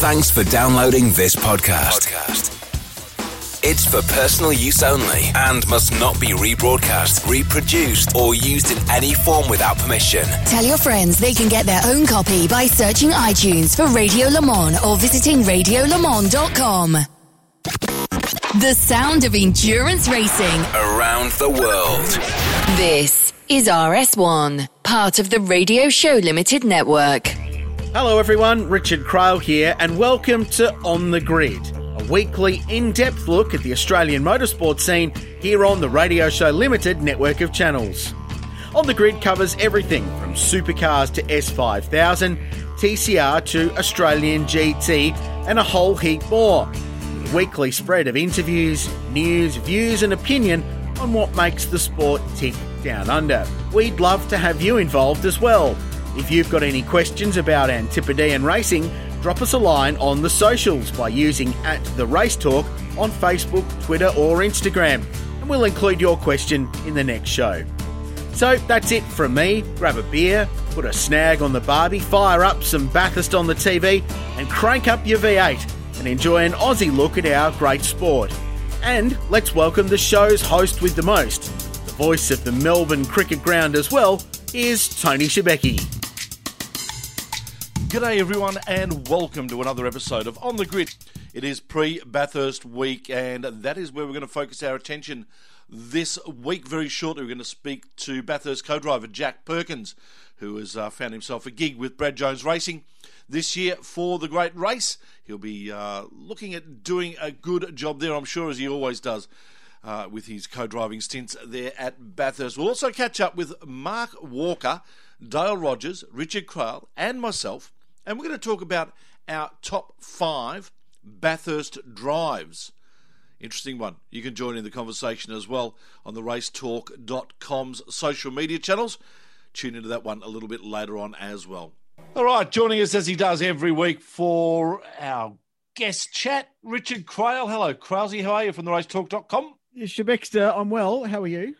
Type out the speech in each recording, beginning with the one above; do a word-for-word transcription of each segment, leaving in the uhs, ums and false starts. Thanks for downloading this podcast. podcast. It's for personal use only and must not be rebroadcast, reproduced, or used in any form without permission. Tell your friends they can get their own copy by searching iTunes for Radio Le Mans or visiting radio le mans dot com. The sound of endurance racing around the world. This is R S one, part of the Radio Show Limited network. Hello everyone, Richard Craill here and welcome to On The Grid, a weekly in-depth look at the Australian motorsport scene here on the Radio Show Limited network of channels. On The Grid covers everything from supercars to S five thousand, T C R to Australian G T and a whole heap more. A weekly spread of interviews, news, views and opinion on what makes the sport tick down under. We'd love to have you involved as well. If you've got any questions about Antipodean racing, drop us a line on the socials by using at The Race Talk on Facebook, Twitter or Instagram, and we'll include your question in the next show. So that's it from me. Grab a beer, put a snag on the barbie, fire up some Bathurst on the T V and crank up your V eight and enjoy an Aussie look at our great sport. And let's welcome the show's host with the most, the voice of the Melbourne cricket ground as well, is Tony Schibeci. G'day everyone and welcome to another episode of On The Grid. It is pre-Bathurst week and that is where we're going to focus our attention this week. Very shortly we're going to speak to Bathurst co-driver Jack Perkins, who has uh, found himself a gig with Brad Jones Racing this year for the Great Race. He'll be uh, looking at doing a good job there, I'm sure, as he always does uh, with his co-driving stints there at Bathurst. We'll also catch up with Mark Walker, Dale Rogers, Richard Craill and myself. And we're going to talk about our top five Bathurst drives. Interesting one. You can join in the conversation as well on the race talk dot com's social media channels. Tune into that one a little bit later on as well. All right, joining us as he does every week for our guest chat, Richard Craill. Hello, Crailsy. How are you from the race talk dot com? Shebexter, I'm well. How are you?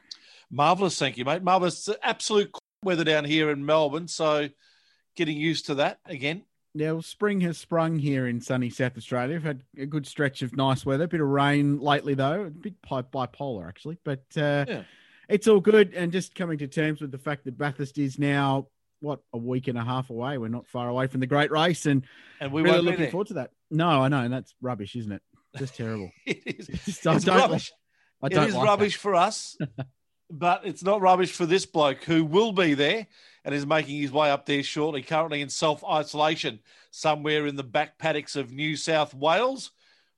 Marvellous, thank you, mate. Marvellous. Absolute weather down here in Melbourne, so getting used to that again. Yeah, well, spring has sprung here in sunny South Australia. We've had a good stretch of nice weather, a bit of rain lately though, a bit bipolar actually, but uh, yeah. It's all good. And just coming to terms with the fact that Bathurst is now, what, a week and a half away. We're not far away from the Great Race and, and we really looking forward to that. No, I know. And that's rubbish, isn't it? Just terrible. It is. It's just, it's I don't, rubbish. I don't it is like rubbish that. For us. But it's not rubbish for this bloke who will be there and is making his way up there shortly, currently in self-isolation somewhere in the back paddocks of New South Wales.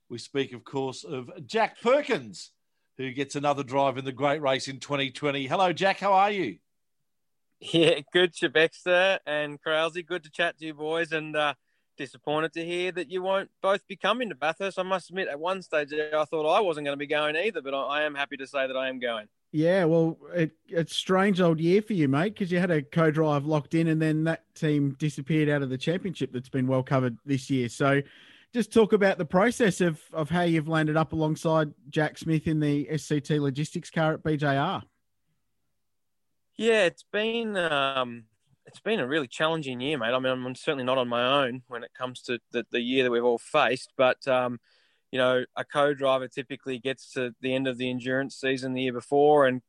We speak, of course, of Jack Perkins, who gets another drive in the Great Race in twenty twenty. Hello, Jack. How are you? Yeah, good, Shebexter and Crailie. Good to chat to you boys and uh, disappointed to hear that you won't both be coming to Bathurst. I must admit, at one stage I thought I wasn't going to be going either, but I am happy to say that I am going. Yeah, well, it, it's strange old year for you, mate, because you had a co-drive locked in and then that team disappeared out of the championship that's been well covered this year. So just talk about the process of, of how you've landed up alongside Jack Smith in the S C T Logistics car at B J R. Yeah, it's been um, it's been a really challenging year, mate. I mean, I'm certainly not on my own when it comes to the, the year that we've all faced, but um you know, a co-driver typically gets to the end of the endurance season the year before. And,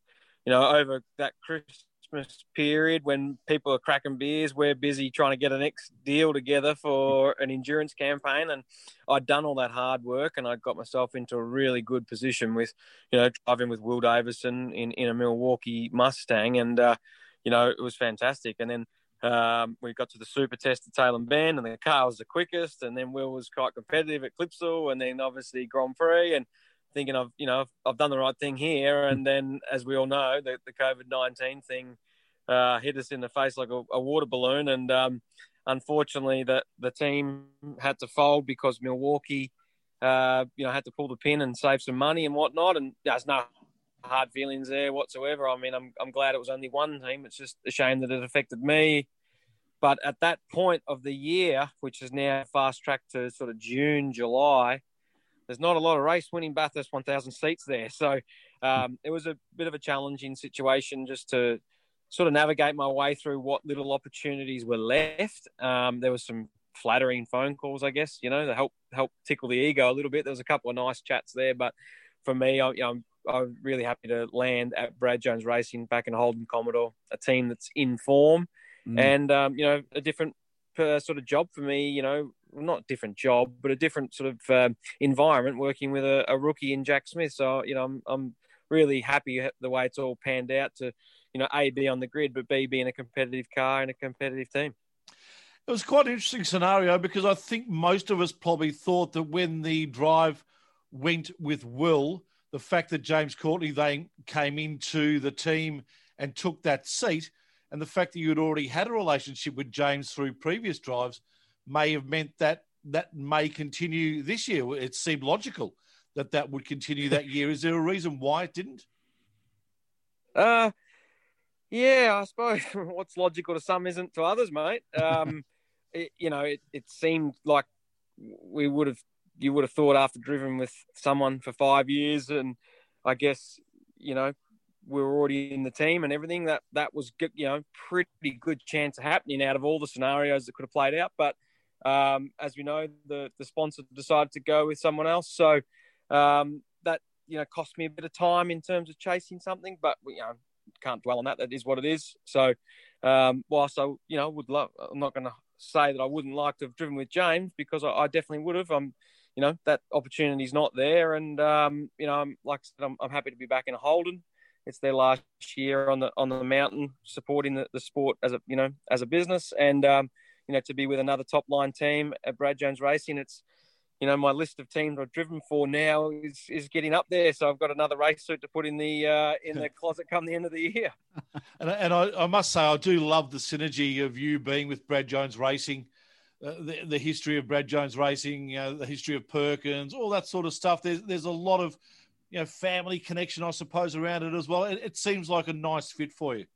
you know, over that Christmas period when people are cracking beers, we're busy trying to get an ex deal together for an endurance campaign. And I'd done all that hard work and I got myself into a really good position with, you know, driving with Will Davison in, in a Milwaukee Mustang. And, uh, you know, it was fantastic. And then Um, we got to the super test at Tail and Bend and the car was the quickest, and then Will was quite competitive at Clipsal and then obviously Grand Prix, and thinking I've, you know, I've, I've done the right thing here. And then, as we all know, the, the covid nineteen thing uh, hit us in the face like a, a water balloon. And um, unfortunately the, the team had to fold because Milwaukee, uh, you know, had to pull the pin and save some money and whatnot. And there's no hard feelings there whatsoever. I mean, I'm I'm glad it was only one team. It's just a shame that it affected me. But at that point of the year, which is now fast-tracked to sort of June, July, there's not a lot of race-winning Bathurst one thousand seats there. So um, it was a bit of a challenging situation just to sort of navigate my way through what little opportunities were left. Um, there was some flattering phone calls, I guess, you know, to help help tickle the ego a little bit. There was a couple of nice chats there, but for me, I, you know, I'm I'm really happy to land at Brad Jones Racing back in Holden Commodore, a team that's in form, mm. and um, you know, a different uh, sort of job for me. You know, not different job, but a different sort of um, environment working with a, a rookie in Jack Smith. So you know, I'm I'm really happy the way it's all panned out to, you know, A, be on the grid, but B, be in a competitive car and a competitive team. It was quite an interesting scenario because I think most of us probably thought that when the drive went with Will, the fact that James Courtney they came into the team and took that seat, and the fact that you had already had a relationship with James through previous drives may have meant that that may continue this year. It seemed logical that that would continue that year. Is there a reason why it didn't? Uh, yeah, I suppose what's logical to some isn't to others, mate. Um, it, you know, it, it seemed like we would have, you would have thought after driven with someone for five years and I guess, you know, we were already in the team and everything that, that was, good, you know, pretty good chance of happening out of all the scenarios that could have played out. But um, as we know, the, the sponsor decided to go with someone else. So um, that, you know, cost me a bit of time in terms of chasing something, but we, you know, can't dwell on that. That is what it is. So um, whilst I, you know, would love, I'm not going to say that I wouldn't like to have driven with James because I, I definitely would have. I'm, You know, that opportunity's not there. And, um, you know, I'm, like I said, I'm, I'm happy to be back in Holden. It's their last year on the on the mountain, supporting the, the sport as a, you know, as a business. And, um, you know, to be with another top-line team at Brad Jones Racing, it's, you know, my list of teams I've driven for now is is getting up there. So I've got another race suit to put in the uh, in the closet come the end of the year. And, and I, I must say, I do love the synergy of you being with Brad Jones Racing. Uh, the, the history of Brad Jones Racing, uh, the history of Perkins, all that sort of stuff. There's there's a lot of, you know, family connection, I suppose, around it as well. It, it seems like a nice fit for you.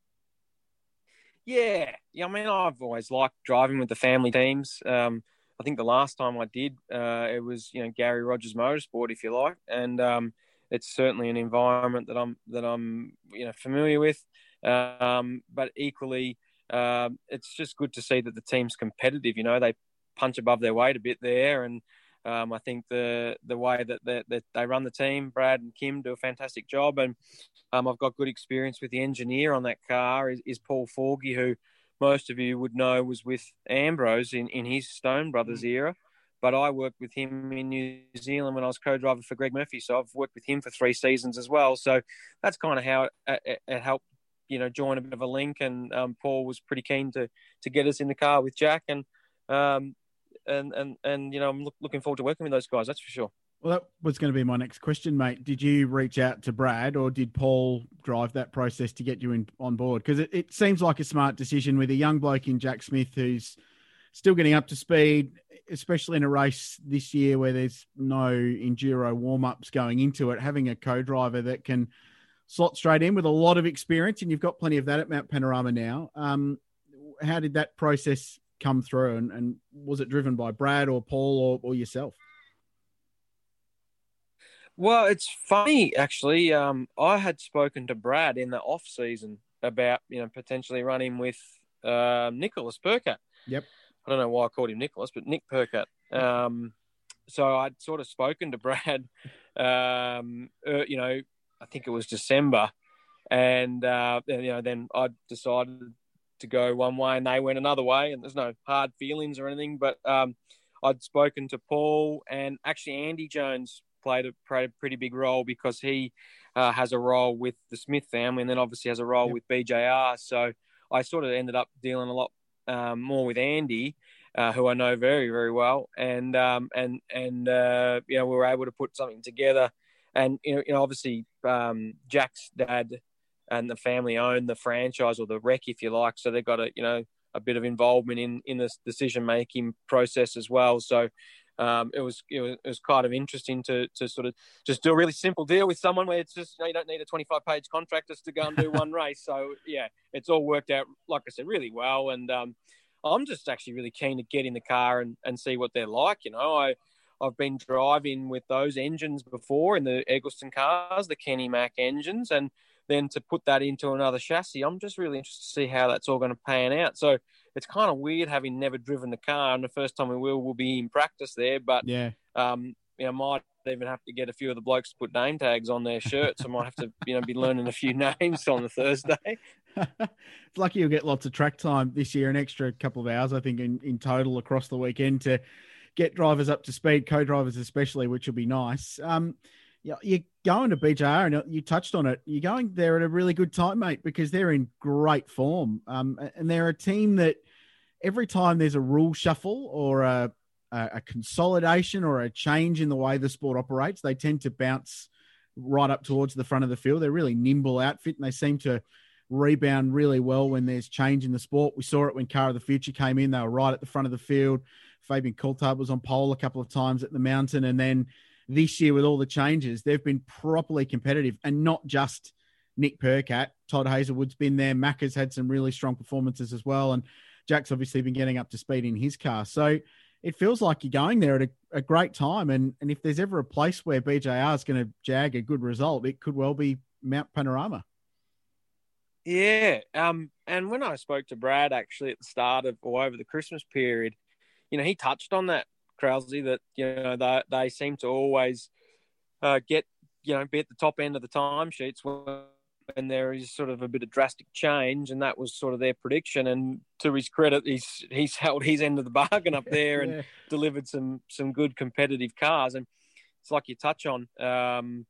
Yeah. Yeah, I mean, I've always liked driving with the family teams. Um, I think the last time I did, uh, it was, you know, Gary Rogers Motorsport, if you like. And um, it's certainly an environment that I'm, that I'm you know, familiar with. Um, but equally... Um, it's just good to see that the team's competitive. You know, they punch above their weight a bit there, and um, I think the the way that they, that they run the team, Brad and Kim do a fantastic job. And um, I've got good experience with the engineer on that car is, is Paul Forgy, who most of you would know was with Ambrose in, in his Stone Brothers era. But I worked with him in New Zealand when I was co-driver for Greg Murphy, so I've worked with him for three seasons as well. So that's kind of how it, it, it helped. You know, join a bit of a link, and um, Paul was pretty keen to to get us in the car with Jack, and um, and and and you know, I'm look, looking forward to working with those guys. That's for sure. Well, that was going to be my next question, mate. Did you reach out to Brad, or did Paul drive that process to get you in on board? Because it, it seems like a smart decision with a young bloke in Jack Smith who's still getting up to speed, especially in a race this year where there's no enduro warm ups going into it. Having a co-driver that can slot straight in with a lot of experience, and you've got plenty of that at Mount Panorama now. Um, how did that process come through, and, and was it driven by Brad or Paul or, or yourself? Well, it's funny, actually. Um, I had spoken to Brad in the off season about, you know, potentially running with uh, Nicholas Percat. Yep. I don't know why I called him Nicholas, but Nick Percat. Um, so I'd sort of spoken to Brad, um, uh, you know, I think it was December, and uh, you know, then I decided to go one way and they went another way, and there's no hard feelings or anything, but um, I'd spoken to Paul, and actually Andy Jones played a, played a pretty big role because he uh, has a role with the Smith family, and then obviously has a role yep. with B J R. So I sort of ended up dealing a lot um, more with Andy, uh, who I know very, very well. And, um, and, and uh, you know, we were able to put something together. And, you know, obviously um, Jack's dad and the family own the franchise, or the wreck, if you like. So they've got a, you know, a bit of involvement in, in this decision-making process as well. So um, it was, it was, it was kind of interesting to, to sort of just do a really simple deal with someone where it's just, you know, you don't need a twenty-five page contract just to go and do one race. So yeah, it's all worked out, like I said, really well. And um, I'm just actually really keen to get in the car and, and see what they're like. You know, I, I've been driving with those engines before in the Eggleston cars, the Kenny Mac engines, and then to put that into another chassis, I'm just really interested to see how that's all going to pan out. So it's kind of weird having never driven the car, and the first time we will will be in practice there. But yeah, um, you know, might even have to get a few of the blokes to put name tags on their shirts. I might have to, you know, be learning a few names on the Thursday. It's lucky you'll get lots of track time this year, an extra couple of hours, I think, in, in total across the weekend to get drivers up to speed, co-drivers especially, which will be nice. Um, you're going to B J R, and you touched on it. You're going there at a really good time, mate, because they're in great form. Um, and they're a team that every time there's a rule shuffle or a, a consolidation or a change in the way the sport operates, they tend to bounce right up towards the front of the field. They're really nimble outfit, and they seem to rebound really well when there's change in the sport. We saw it when Car of the Future came in. They were right at the front of the field. Fabian Coulthard was on pole a couple of times at the mountain, and then this year with all the changes, they've been properly competitive, and not just Nick Percat. Todd Hazelwood's been there. Mac has had some really strong performances as well, and Jack's obviously been getting up to speed in his car. So it feels like you're going there at a, a great time. And, and if there's ever a place where B J R is going to jag a good result, it could well be Mount Panorama. Yeah. Um, and when I spoke to Brad, actually, at the start of or over the Christmas period, you know, he touched on that, Crowlsy, that, you know, they, they seem to always uh, get, you know, be at the top end of the timesheets when there is sort of a bit of drastic change. And that was sort of their prediction. And to his credit, he's, he's held his end of the bargain up there and yeah. delivered some, some good competitive cars. And it's like you touch on, um,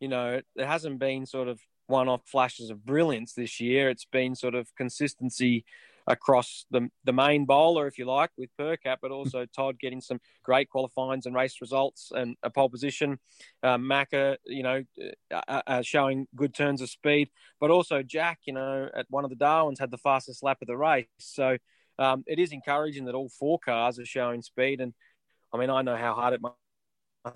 you know, there hasn't been sort of one-off flashes of brilliance this year. It's been sort of consistency across the the main bowler, if you like, with Percat, but also Todd getting some great qualifyings and race results and a pole position. Uh, Macca, you know, uh, uh, showing good turns of speed, but also Jack, you know, at one of the Darwins had the fastest lap of the race. So um, it is encouraging that all four cars are showing speed. And I mean, I know how hard it must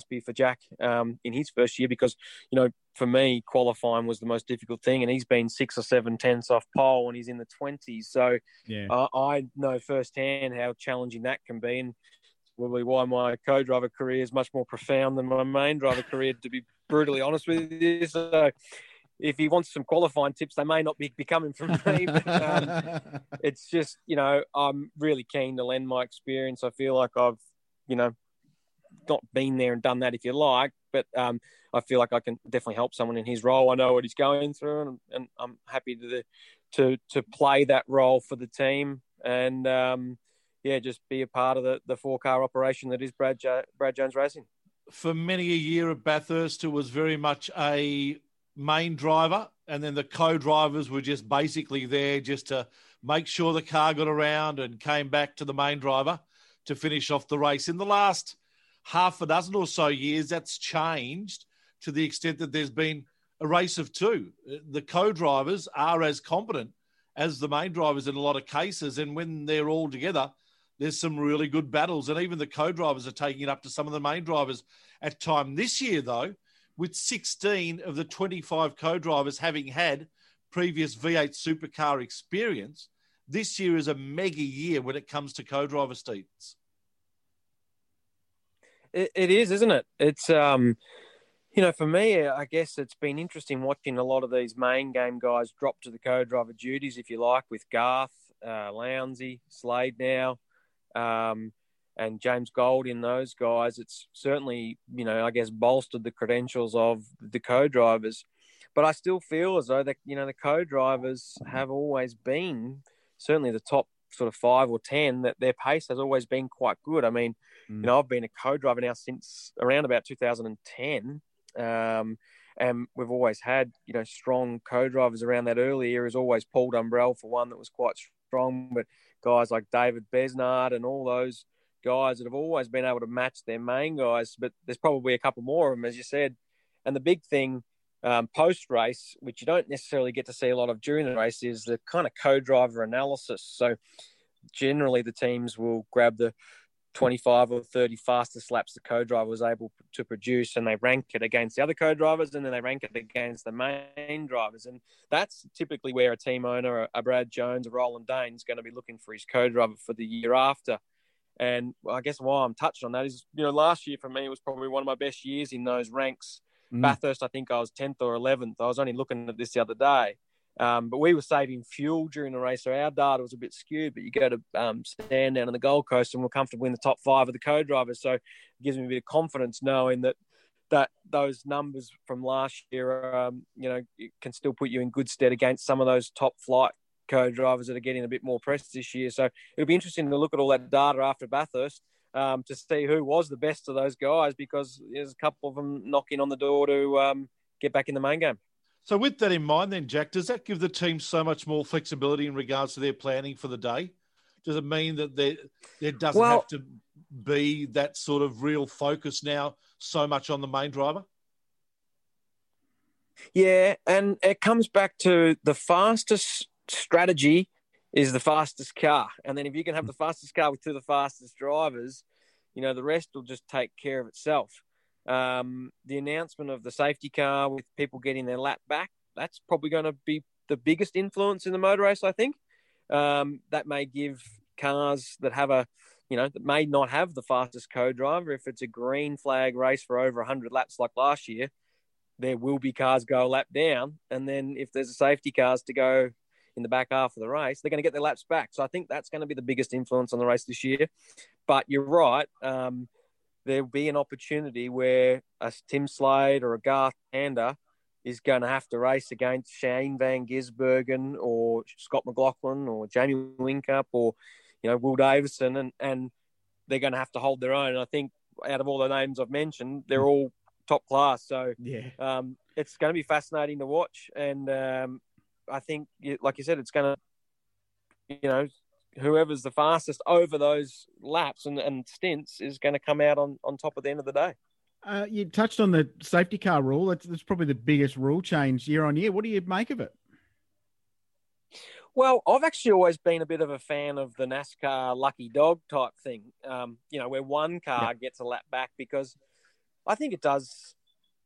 be for Jack um, in his first year, because, you know, for me, qualifying was the most difficult thing, and he's been six or seven tenths off pole, and he's in the twenties. So yeah. uh, I know firsthand how challenging that can be, and probably why my co-driver career is much more profound than my main driver career, to be brutally honest with you. So if he wants some qualifying tips, they may not be coming from me, but um, it's just, you know, I'm really keen to lend my experience. I feel like I've, you know, not been there and done that, if you like, but um, I feel like I can definitely help someone in his role. I know what he's going through, and, and I'm happy to to to play that role for the team, and um, yeah, just be a part of the, the four car operation that is Brad jo- Brad Jones Racing. For many a year at Bathurst, who was very much a main driver, and then the co-drivers were just basically there just to make sure the car got around and came back to the main driver to finish off the race. In the last half a dozen or so years, that's changed to the extent that there's been a race of two. The co-drivers are as competent as the main drivers in a lot of cases, and when they're all together, there's some really good battles, and even the co-drivers are taking it up to some of the main drivers at time. This year, though, with sixteen of the twenty-five co-drivers having had previous V eight supercar experience, this year is a mega year when it comes to co-driver seats. It is, isn't it? It's, um, you know, for me, I guess it's been interesting watching a lot of these main game guys drop to the co-driver duties, if you like, with Garth, uh, Lounsey, Slade now, um, and James Gold in those guys. It's certainly, you know, I guess bolstered the credentials of the co-drivers. But I still feel as though, that, you know, the co-drivers have always been, certainly the top sort of five or ten, that their pace has always been quite good. I mean, mm. you know, I've been a co-driver now since around about two thousand ten. Um, and we've always had, you know, strong co-drivers around that early year is always Paul Dumbrell for one that was quite strong, but guys like David Besnard and all those guys that have always been able to match their main guys, but there's probably a couple more of them, as you said. And the big thing um, post-race, which you don't necessarily get to see a lot of during the race, is the kind of co-driver analysis. So generally the teams will grab the twenty-five or thirty fastest laps the co-driver was able to produce, and they rank it against the other co-drivers, and then they rank it against the main drivers. And that's typically where a team owner, a Brad Jones, a Roland Dane is going to be looking for his co-driver for the year after. And I guess why I'm touching on that is, you know, last year for me was probably one of my best years in those ranks. Mm. Bathurst, I think I was tenth or eleventh. I was only looking at this the other day. Um, but we were saving fuel during the race, so our data was a bit skewed. But you go to um, Sandown on the Gold Coast, and we're comfortable in the top five of the co-drivers. So it gives me a bit of confidence knowing that that those numbers from last year, um, you know, can still put you in good stead against some of those top flight co-drivers that are getting a bit more press this year. So it'll be interesting to look at all that data after Bathurst um, to see who was the best of those guys, because there's a couple of them knocking on the door to um, get back in the main game. So with that in mind then, Jack, does that give the team so much more flexibility in regards to their planning for the day? Does it mean that there, there doesn't well, have to be that sort of real focus now so much on the main driver? Yeah, and it comes back to the fastest strategy is the fastest car. And then if you can have the fastest car with two of the fastest drivers, you know, the rest will just take care of itself. Um, the announcement of the safety car with people getting their lap back, that's probably going to be the biggest influence in the motor race, I think. Um, that may give cars that have a, you know, that may not have the fastest co-driver, if it's a green flag race for over one hundred laps like last year, there will be cars go lap down. And then if there's a safety cars to go in the back half of the race, they're going to get their laps back. So I think that's going to be the biggest influence on the race this year. But you're right. Um, there'll be an opportunity where a Tim Slade or a Garth Tander is going to have to race against Shane Van Gisbergen or Scott McLaughlin or Jamie Whincup or, you know, Will Davison, and, and they're going to have to hold their own. And I think out of all the names I've mentioned, they're all top class. So yeah. um, it's going to be fascinating to watch. And um, I think, like you said, it's going to, you know, whoever's the fastest over those laps and, and stints is going to come out on, on top at the end of the day. Uh, you touched on the safety car rule. That's, that's probably the biggest rule change year on year. What do you make of it? Well, I've actually always been a bit of a fan of the NASCAR lucky dog type thing, um, you know, where one car yeah. gets a lap back, because I think it does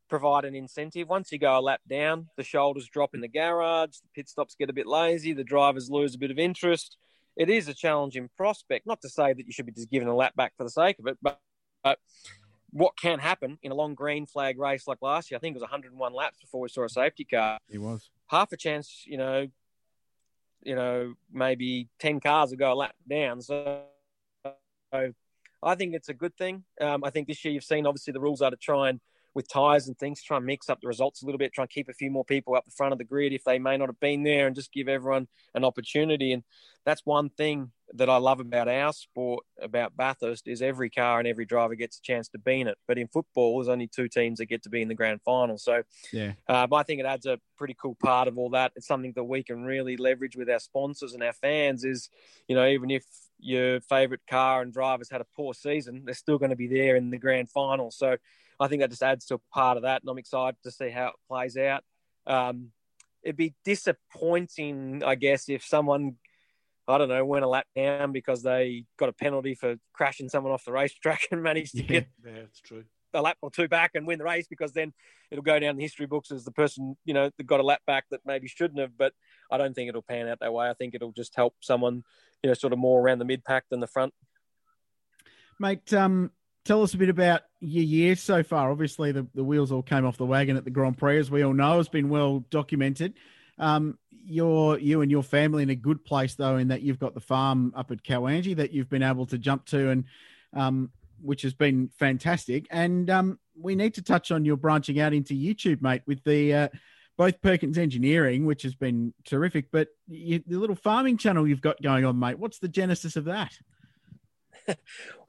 provide an incentive. Once you go a lap down, the shoulders drop in the garage, the pit stops get a bit lazy, the drivers lose a bit of interest. It is a challenging prospect, not to say that you should be just giving a lap back for the sake of it, but, but what can happen in a long green flag race like last year, I think it was one hundred and one laps before we saw a safety car. It was. Half a chance, you know, you know, maybe ten cars will go a lap down. So, so I think it's a good thing. Um, I think this year you've seen, obviously, the rules are to try and, with tyres and things, try and mix up the results a little bit, try and keep a few more people up the front of the grid if they may not have been there, and just give everyone an opportunity. And that's one thing that I love about our sport, about Bathurst, is every car and every driver gets a chance to be in it. But in football, there's only two teams that get to be in the grand final. So yeah, uh, but I think it adds a pretty cool part of all that. It's something that we can really leverage with our sponsors and our fans is, you know, even if your favourite car and driver's had a poor season, they're still going to be there in the grand final. So I think that just adds to a part of that, and I'm excited to see how it plays out. Um, it'd be disappointing, I guess, if someone, I don't know, went a lap down because they got a penalty for crashing someone off the racetrack and managed to yeah, get yeah, that's true. a lap or two back and win the race, because then it'll go down the history books as the person, you know, that got a lap back that maybe shouldn't have. But I don't think it'll pan out that way. I think it'll just help someone, you know, sort of more around the mid-pack than the front. Mate, um, tell us a bit about your year so far. Obviously, the, the wheels all came off the wagon at the Grand Prix, as we all know. It's been well documented. Um, you're, you and your family in a good place, though, in that you've got the farm up at Cowangie that you've been able to jump to, and um, which has been fantastic. And um, we need to touch on your branching out into YouTube, mate, with the uh, both Perkins Engineering, which has been terrific, but you, the little farming channel you've got going on, mate. What's the genesis of that?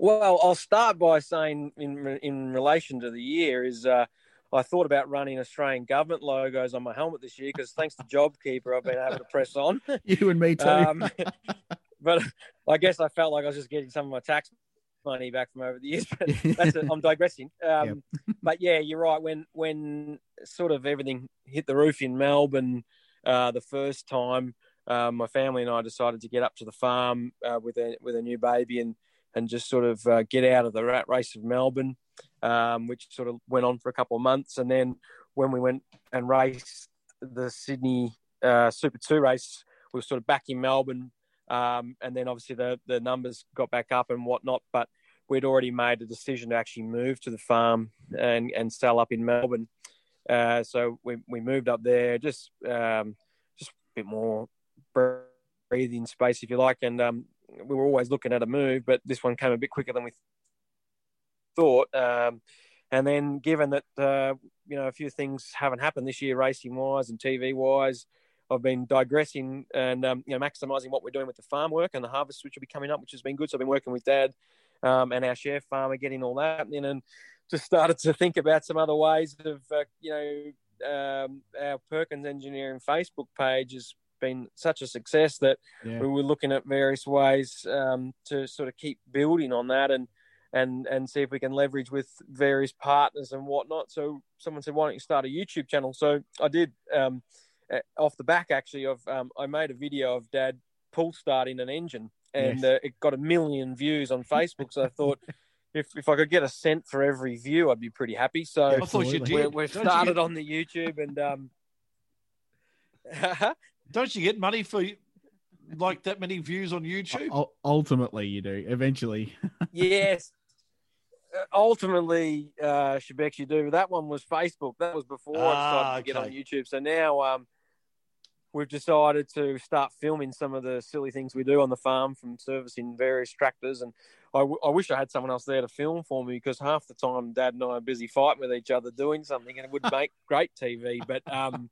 Well, I'll start by saying in in relation to the year is uh, I thought about running Australian government logos on my helmet this year, because thanks to JobKeeper, I've been able to press on. You and me too. Um, but I guess I felt like I was just getting some of my tax money back from over the years. But that's a, I'm digressing. Um, yep. But yeah, you're right. When when sort of everything hit the roof in Melbourne uh, the first time, uh, my family and I decided to get up to the farm uh, with a with a new baby and. and just sort of uh, get out of the rat race of Melbourne, um, which sort of went on for a couple of months. And then when we went and raced the Sydney uh, Super two race, we were sort of back in Melbourne. Um, and then obviously the, the numbers got back up and whatnot, but we'd already made a decision to actually move to the farm and, and sell up in Melbourne. Uh, so we, we moved up there, just um, just bit more breathing space, if you like. And um, we were always looking at a move, but this one came a bit quicker than we thought. Um, and then given that, uh, you know, a few things haven't happened this year, racing-wise and T V-wise, I've been digressing and, um, you know, maximising what we're doing with the farm work and the harvest, which will be coming up, which has been good. So I've been working with Dad um, and our chef farmer, getting all that in, and just started to think about some other ways of, uh, you know, um, our Perkins Engineering Facebook page has been such a success that yeah. we were looking at various ways um, to sort of keep building on that and, and, and see if we can leverage with various partners and whatnot. So someone said, why don't you start a YouTube channel? So I did. Um, off the back, actually, of um, I made a video of Dad pull starting an engine, and yes. uh, it got a million views on Facebook. So I thought if, if I could get a cent for every view, I'd be pretty happy. So I thought you did. We've started get... on the YouTube, and um, don't you get money for like that many views on YouTube? U- ultimately, you do. Eventually, yes. Ultimately, uh, Schibeci, you do. But that one was Facebook. That was before ah, I decided to okay. get on YouTube. So now, um. We've decided to start filming some of the silly things we do on the farm, from servicing various tractors. And I, w- I wish I had someone else there to film for me, because half the time Dad and I are busy fighting with each other doing something, and it would make great T V. But um,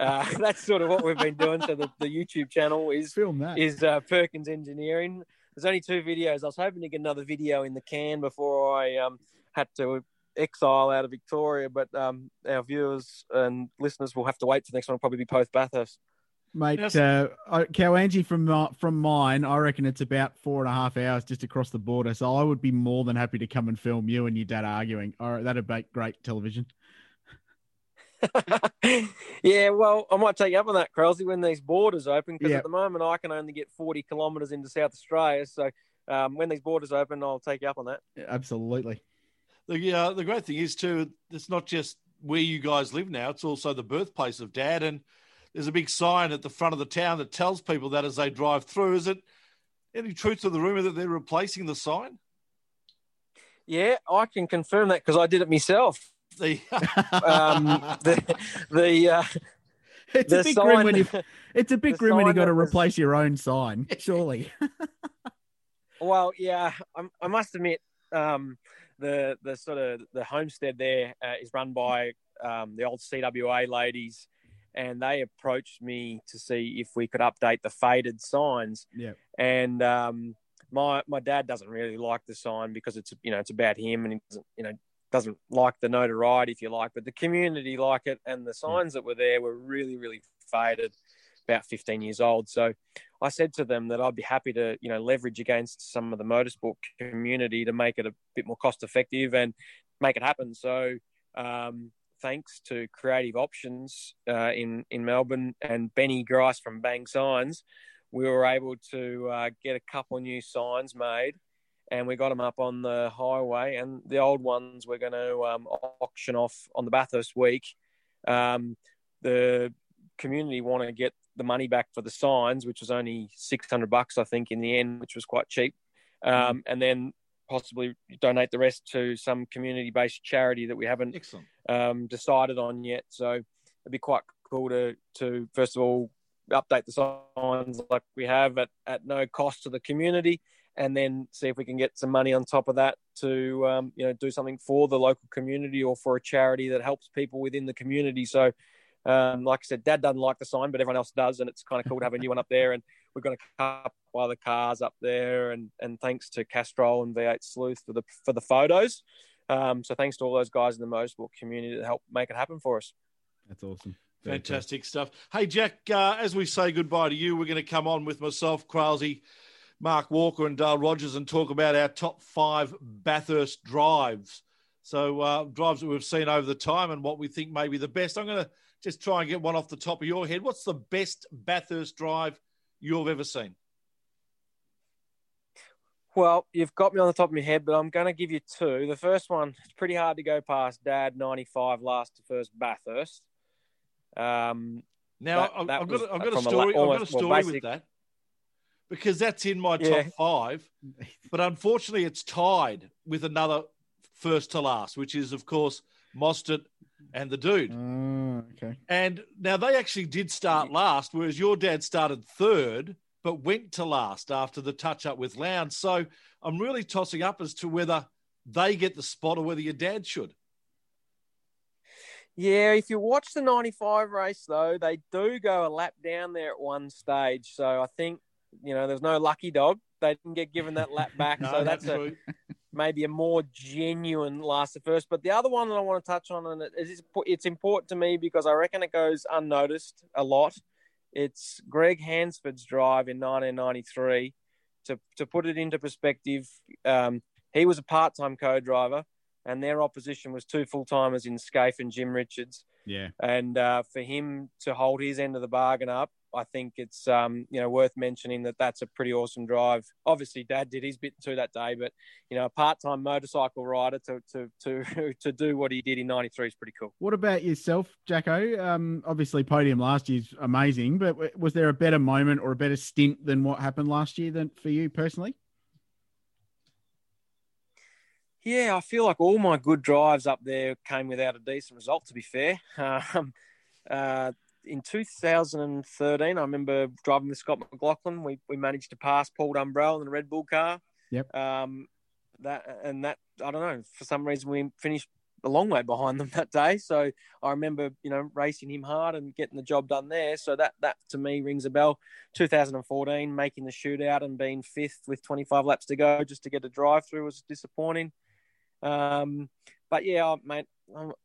uh, that's sort of what we've been doing. So the, the YouTube channel is film that. is uh, Perkins Engineering. There's only two videos. I was hoping to get another video in the can before I um, had to exile out of Victoria, but um our viewers and listeners will have to wait for the next one. I'll probably be post Bathurst, mate. Yes. uh Cowangie from uh, from mine, I reckon it's about four and a half hours just across the border, so I would be more than happy to come and film you and your dad arguing. All right, that'd be great television. Yeah, well, I might take you up on that, Craill, when these borders open, because yep. at the moment I can only get forty kilometers into South Australia. So um when these borders open, I'll take you up on that. Yeah, absolutely. The, uh, the great thing is, too, it's not just where you guys live now, it's also the birthplace of Dad. And there's a big sign at the front of the town that tells people that as they drive through. Is it any truth to the rumour that they're replacing the sign? Yeah, I can confirm that, because I did it myself. The um, the, the uh, it's, the a bit sign, grim when you, it's a bit grim when you've got to replace was... your own sign, surely. Well, yeah, I, I must admit... Um, The, the sort of the homestead there uh, is run by um, the old C W A ladies, and they approached me to see if we could update the faded signs. Yeah. And um, my my dad doesn't really like the sign, because it's, you know, it's about him, and he doesn't, you know, doesn't like the notoriety, if you like, but the community like it, and the signs yeah. that were there were really, really faded, about fifteen years old. So I said to them that I'd be happy to, you know, leverage against some of the motorsport community to make it a bit more cost effective and make it happen. So um, thanks to Creative Options uh, in, in Melbourne and Benny Grice from Bang Signs, we were able to uh, get a couple new signs made, and we got them up on the highway, and the old ones we're going to um, auction off on the Bathurst week. Um, the community want to get the money back for the signs, which was only six hundred bucks, I think, in the end, which was quite cheap. Um, and then possibly donate the rest to some community-based charity that we haven't um, decided on yet. So it'd be quite cool to, to, first of all, update the signs like we have at, at no cost to the community, and then see if we can get some money on top of that to, um, you know, do something for the local community or for a charity that helps people within the community. So, Um, like I said, Dad doesn't like the sign, but everyone else does, and it's kind of cool to have a new one up there. And we've got a couple other cars up there, and and thanks to Castrol and V eight Sleuth for the for the photos. Um, so thanks to all those guys in the motorsport community that helped make it happen for us. That's awesome, fantastic stuff. Hey Jack, uh, as we say goodbye to you, we're going to come on with myself, Craill, Mark Walker, and Dale Rogers, and talk about our top five Bathurst drives. So uh, drives that we've seen over the time and what we think may be the best. I'm going to just try and get one off the top of your head. What's the best Bathurst drive you've ever seen? Well, you've got me on the top of my head, but I'm going to give you two. The first one, it's pretty hard to go past Dad, ninety-five, last to first Bathurst. Um, now, that, I've, that I've, got a, I've got a story, a, I've got a story with that, because that's in my yeah. top five. But unfortunately, it's tied with another first to last, which is, of course, Mostert, and the dude. Oh, okay. And now they actually did start last, whereas your dad started third, but went to last after the touch-up with Lowndes. So I'm really tossing up as to whether they get the spot or whether your dad should. Yeah, if you watch the ninety-five race, though, they do go a lap down there at one stage. So I think, you know, there's no lucky dog. They didn't get given that lap back. no, so that's, that's a, maybe a more genuine last to first. But the other one that I want to touch on, and it is, it's important to me because I reckon it goes unnoticed a lot, it's Greg Hansford's drive in nineteen ninety-three. To to put it into perspective, um, he was a part-time co-driver, and their opposition was two full-timers in Scaife and Jim Richards. Yeah. And uh, for him to hold his end of the bargain up, I think it's um, you know, worth mentioning that that's a pretty awesome drive. Obviously, Dad did his bit too that day, but you know, a part-time motorcycle rider to to to to do what he did in ninety-three is pretty cool. What about yourself, Jacko? Um, obviously, podium last year's amazing, but was there a better moment or a better stint than what happened last year than for you personally? Yeah, I feel like all my good drives up there came without a decent result, to be fair. Um, uh, in two thousand thirteen, I remember driving with Scott McLaughlin. We we managed to pass Paul Dumbrell in the Red Bull car. Yep. Um, that and that, I don't know, for some reason we finished a long way behind them that day. So I remember, you know, racing him hard and getting the job done there. So that, that to me rings a bell. two thousand fourteen, making the shootout and being fifth with twenty-five laps to go just to get a drive through was disappointing. Um, but yeah, mate,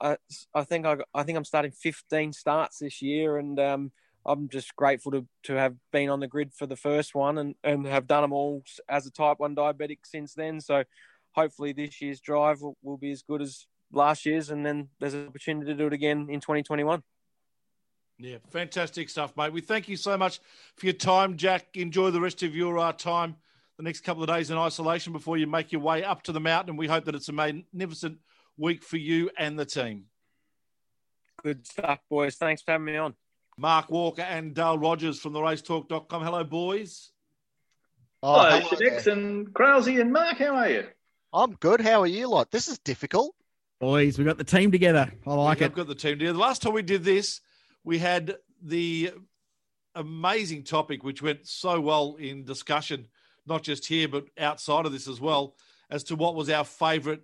I, I think I, I think I'm starting fifteen starts this year, and um, I'm just grateful to, to have been on the grid for the first one and, and have done them all as a type one diabetic since then. So hopefully this year's drive will, will be as good as last year's, and then there's an opportunity to do it again in twenty twenty-one. Yeah, fantastic stuff, mate. We thank you so much for your time, Jack. Enjoy the rest of your uh, time the next couple of days in isolation before you make your way up to the mountain. We hope that it's a magnificent week for you and the team. Good stuff, boys. Thanks for having me on. Mark Walker and Dale Rogers from the racetalk dot com. Hello, boys. Oh, hello, Shedix and Crowsy and Mark. How are you? I'm good. How are you lot? This is difficult. Boys, we've got the team together. I like it. We've got the team together. The last time we did this, we had the amazing topic, which went so well in discussion, not just here, but outside of this as well, as to what was our favourite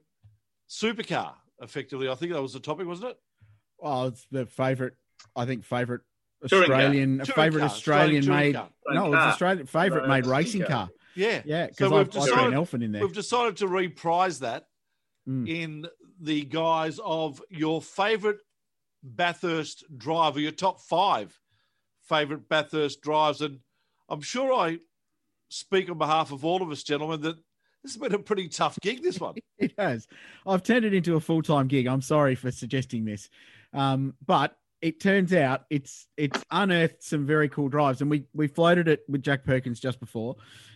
supercar, effectively. I think that was the topic, wasn't it? Well, it's the favourite, I think, favourite Australian, favourite Australian-made, no, it's Australian favourite-made racing car. Yeah. Yeah, because I've got an elephant in there. We've decided to reprise that mm. in the guise of your favourite Bathurst drive, or your top five favourite Bathurst drives. And I'm sure I speak on behalf of all of us, gentlemen, that this has been a pretty tough gig, this one. It has. I've turned it into a full-time gig. I'm sorry for suggesting this. Um, but it turns out it's it's unearthed some very cool drives. And we we floated it with Jack Perkins just before.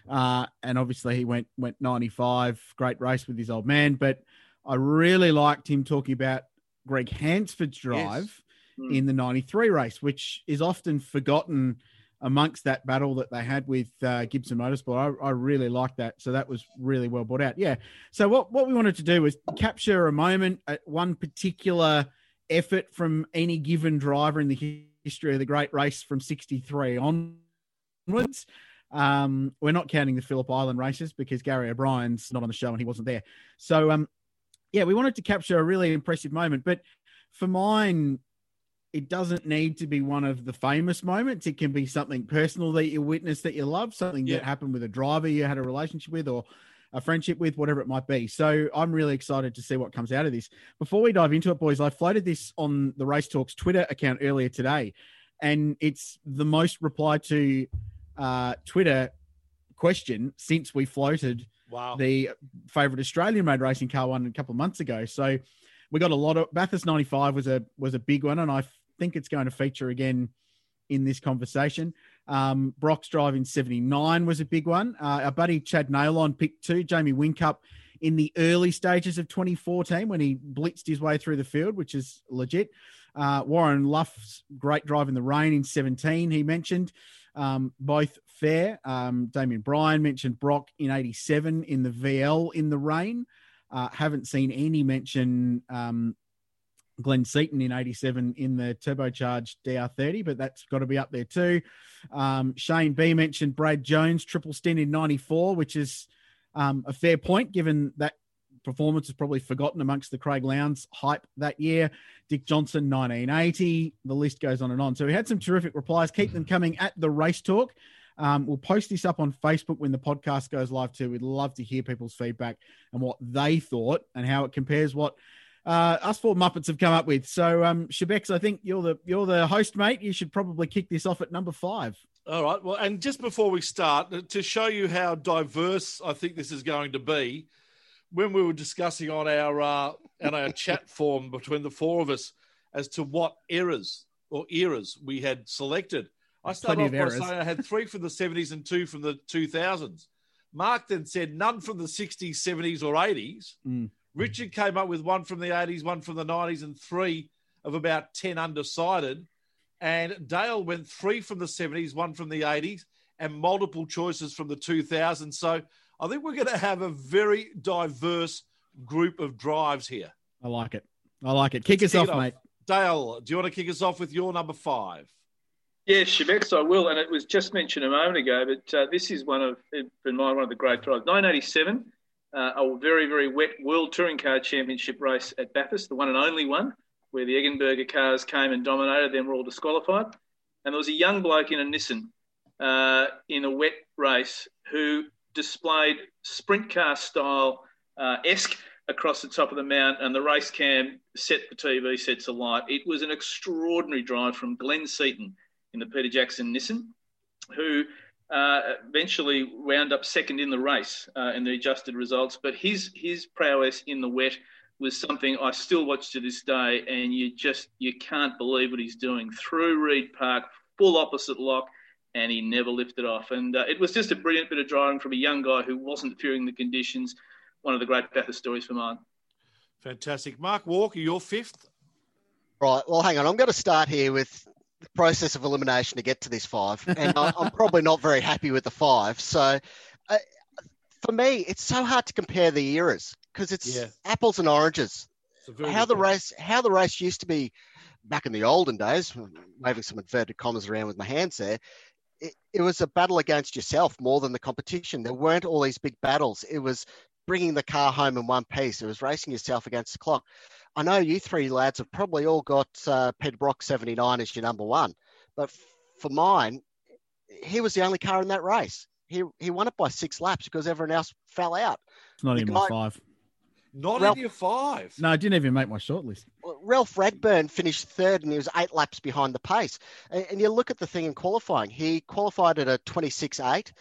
Uh, and obviously he went went ninety-five, great race with his old man. But I really liked him talking about Greg Hansford's drive yes. in the ninety-three race, which is often forgotten amongst that battle that they had with uh, Gibson Motorsport. I, I really liked that. So that was really well brought out. Yeah. So what, what we wanted to do was capture a moment at one particular effort from any given driver in the history of the Great Race from sixty-three onwards. Um, we're not counting the Phillip Island races because Gary O'Brien's not on the show and he wasn't there. So um, yeah, we wanted to capture a really impressive moment, but for mine, it doesn't need to be one of the famous moments. It can be something personal that you witnessed that you love, something yeah. that happened with a driver you had a relationship with or a friendship with, whatever it might be. So I'm really excited to see what comes out of this. Before we dive into it, boys, I floated this on the Race Talks Twitter account earlier today, and it's the most reply to uh, Twitter question since we floated wow. the favourite Australian-made racing car one a couple of months ago. So we got a lot of... Bathurst ninety-five was a was a big one, and I think it's going to feature again in this conversation. Um, Brock's drive in seventy-nine was a big one. Uh, our buddy Chad Nailon picked two, Jamie Wincup in the early stages of twenty fourteen when he blitzed his way through the field, which is legit. Uh, Warren Luff's great drive in the rain in seventeen, he mentioned, um, both fair. Um, Damien Bryan mentioned Brock in eighty-seven in the V L in the rain. Uh, haven't seen any mention um, Glenn Seaton in eighty-seven in the turbocharged D R thirty, but that's got to be up there too. Um, Shane B mentioned Brad Jones, triple stint in ninety-four, which is um, a fair point, given that performance is probably forgotten amongst the Craig Lowndes hype that year. Dick Johnson, nineteen eighty. The list goes on and on. So we had some terrific replies. Keep them coming at The Race Talk. Um, we'll post this up on Facebook when the podcast goes live too. We'd love to hear people's feedback and what they thought and how it compares what uh, us four Muppets have come up with. So um, Schibeci, I think you're the, you're the host, mate. You should probably kick this off at number five. All right. Well, and just before we start, to show you how diverse I think this is going to be, when we were discussing on our uh, on our chat forum between the four of us as to what eras or eras we had selected, I started off by saying I had three from the seventies and two from the two thousands. Mark then said none from the sixties, seventies, or eighties. Mm. Richard came up with one from the eighties, one from the nineties, and three of about ten undecided. And Dale went three from the seventies, one from the eighties, and multiple choices from the two thousands. So I think we're going to have a very diverse group of drives here. I like it. I like it. Kick Let's us kick off, off, mate. Dale, do you want to kick us off with your number five? Yeah, Schibeci, I will. And it was just mentioned a moment ago, but uh, this is one of, in my one of the great drives. nineteen eighty-seven, uh, a very, very wet World Touring Car Championship race at Bathurst, the one and only one, where the Eggenberger cars came and dominated, then were all disqualified. And there was a young bloke in a Nissan uh, in a wet race who displayed sprint car style uh, esque across the top of the mount, and the race cam set the T V sets alight. It was an extraordinary drive from Glenn Seaton in the Peter Jackson Nissan, who uh, eventually wound up second in the race uh, in the adjusted results. But his his prowess in the wet was something I still watch to this day, and you just you can't believe what he's doing through Reed Park, full opposite lock. And he never lifted off. And uh, it was just a brilliant bit of driving from a young guy who wasn't fearing the conditions. One of the great Bathurst stories for mine. Fantastic. Mark Walker, your fifth. Right. Well, hang on. I'm going to start here with the process of elimination to get to this five. And I, I'm probably not very happy with the five. So uh, for me, it's so hard to compare the eras because it's yeah. apples and oranges. How the race, how the race used to be back in the olden days, waving some inverted commas around with my hands there, It, it was a battle against yourself more than the competition. There weren't all these big battles. It was bringing the car home in one piece. It was racing yourself against the clock. I know you three lads have probably all got uh, Peter Brock seventy-nine as your number one, but f- for mine, he was the only car in that race. He he won it by six laps because everyone else fell out. It's not the in guy, my five. Not Ralph, in your five. No, I didn't even make my shortlist. Ralph Radburn finished third and he was eight laps behind the pace. And, and you look at the thing in qualifying. He qualified at a twenty-six eight.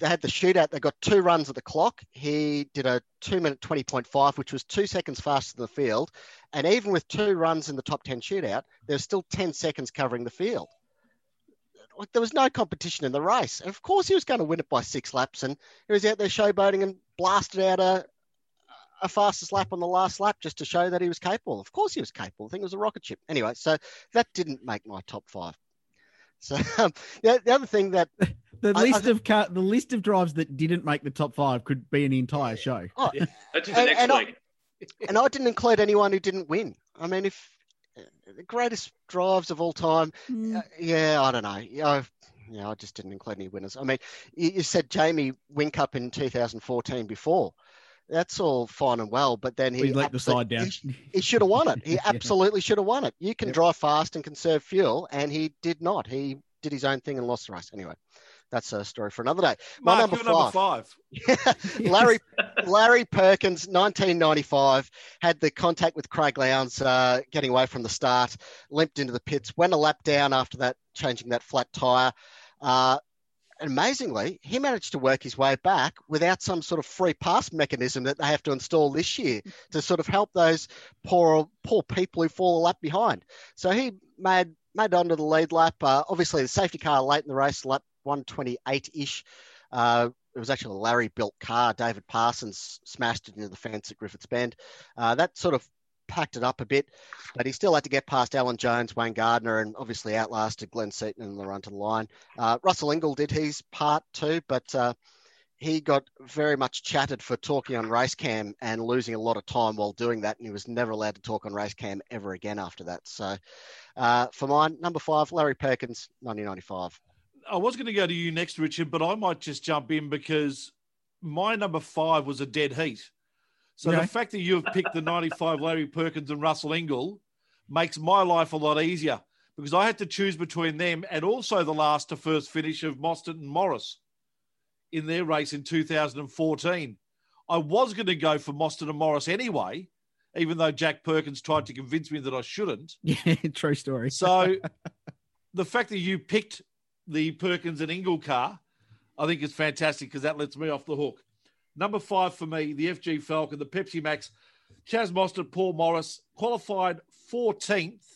They had the shootout. They got two runs at the clock. He did a two minute twenty point five, which was two seconds faster than the field. And even with two runs in the top ten shootout, there's still ten seconds covering the field. Like, there was no competition in the race. And of course, he was going to win it by six laps. And he was out there showboating and blasted out a a fastest lap on the last lap just to show that he was capable. Of course he was capable. I think it was a rocket ship. Anyway, so that didn't make my top five. So um, the, the other thing that the I, list I, of car, the list of drives that didn't make the top five could be an entire show. Oh, yeah. That's and, next and, week. I, and I didn't include anyone who didn't win. I mean, if uh, the greatest drives of all time, mm. uh, yeah, I don't know. Yeah, you know, I just didn't include any winners. I mean, you, you said Jamie Whincup in two thousand fourteen before. That's all fine and well, but then he let the side down. He, he should have won it. He absolutely yeah. should have won it. You can yep. drive fast and conserve fuel, and he did not. He did his own thing and lost the race. Anyway, that's a story for another day. My Mark, number you're five. Number five. Yeah. Larry Larry Perkins, nineteen ninety-five, had the contact with Craig Lowndes, uh, getting away from the start, limped into the pits, went a lap down after that, changing that flat tyre. Uh, And amazingly, he managed to work his way back without some sort of free pass mechanism that they have to install this year to sort of help those poor poor people who fall a lap behind. So he made made onto the lead lap. Uh, obviously, the safety car late in the race, lap one twenty-eight-ish. Uh, it was actually a Larry-built car. David Parsons smashed it into the fence at Griffiths Bend. Uh, that sort of packed it up a bit, but he still had to get past Alan Jones, Wayne Gardner, and obviously outlasted Glenn Seaton in the run to the line. Uh, Russell Ingall did his part too, but uh, he got very much chatted for talking on Racecam and losing a lot of time while doing that. And he was never allowed to talk on Racecam ever again after that. So uh, for mine, number five, Larry Perkins, nineteen ninety-five. I was going to go to you next, Richard, but I might just jump in because my number five was a dead heat. So okay. The fact that you've picked the ninety-five Larry Perkins and Russell Ingall makes my life a lot easier because I had to choose between them and also the last to first finish of Mostert and Morris in their race in two thousand fourteen. I was going to go for Mostert and Morris anyway, even though Jack Perkins tried to convince me that I shouldn't. Yeah, true story. So the fact that you picked the Perkins and Ingall car, I think is fantastic because that lets me off the hook. Number five for me, the F G Falcon, the Pepsi Max, Chas Mostert, Paul Morris, qualified fourteenth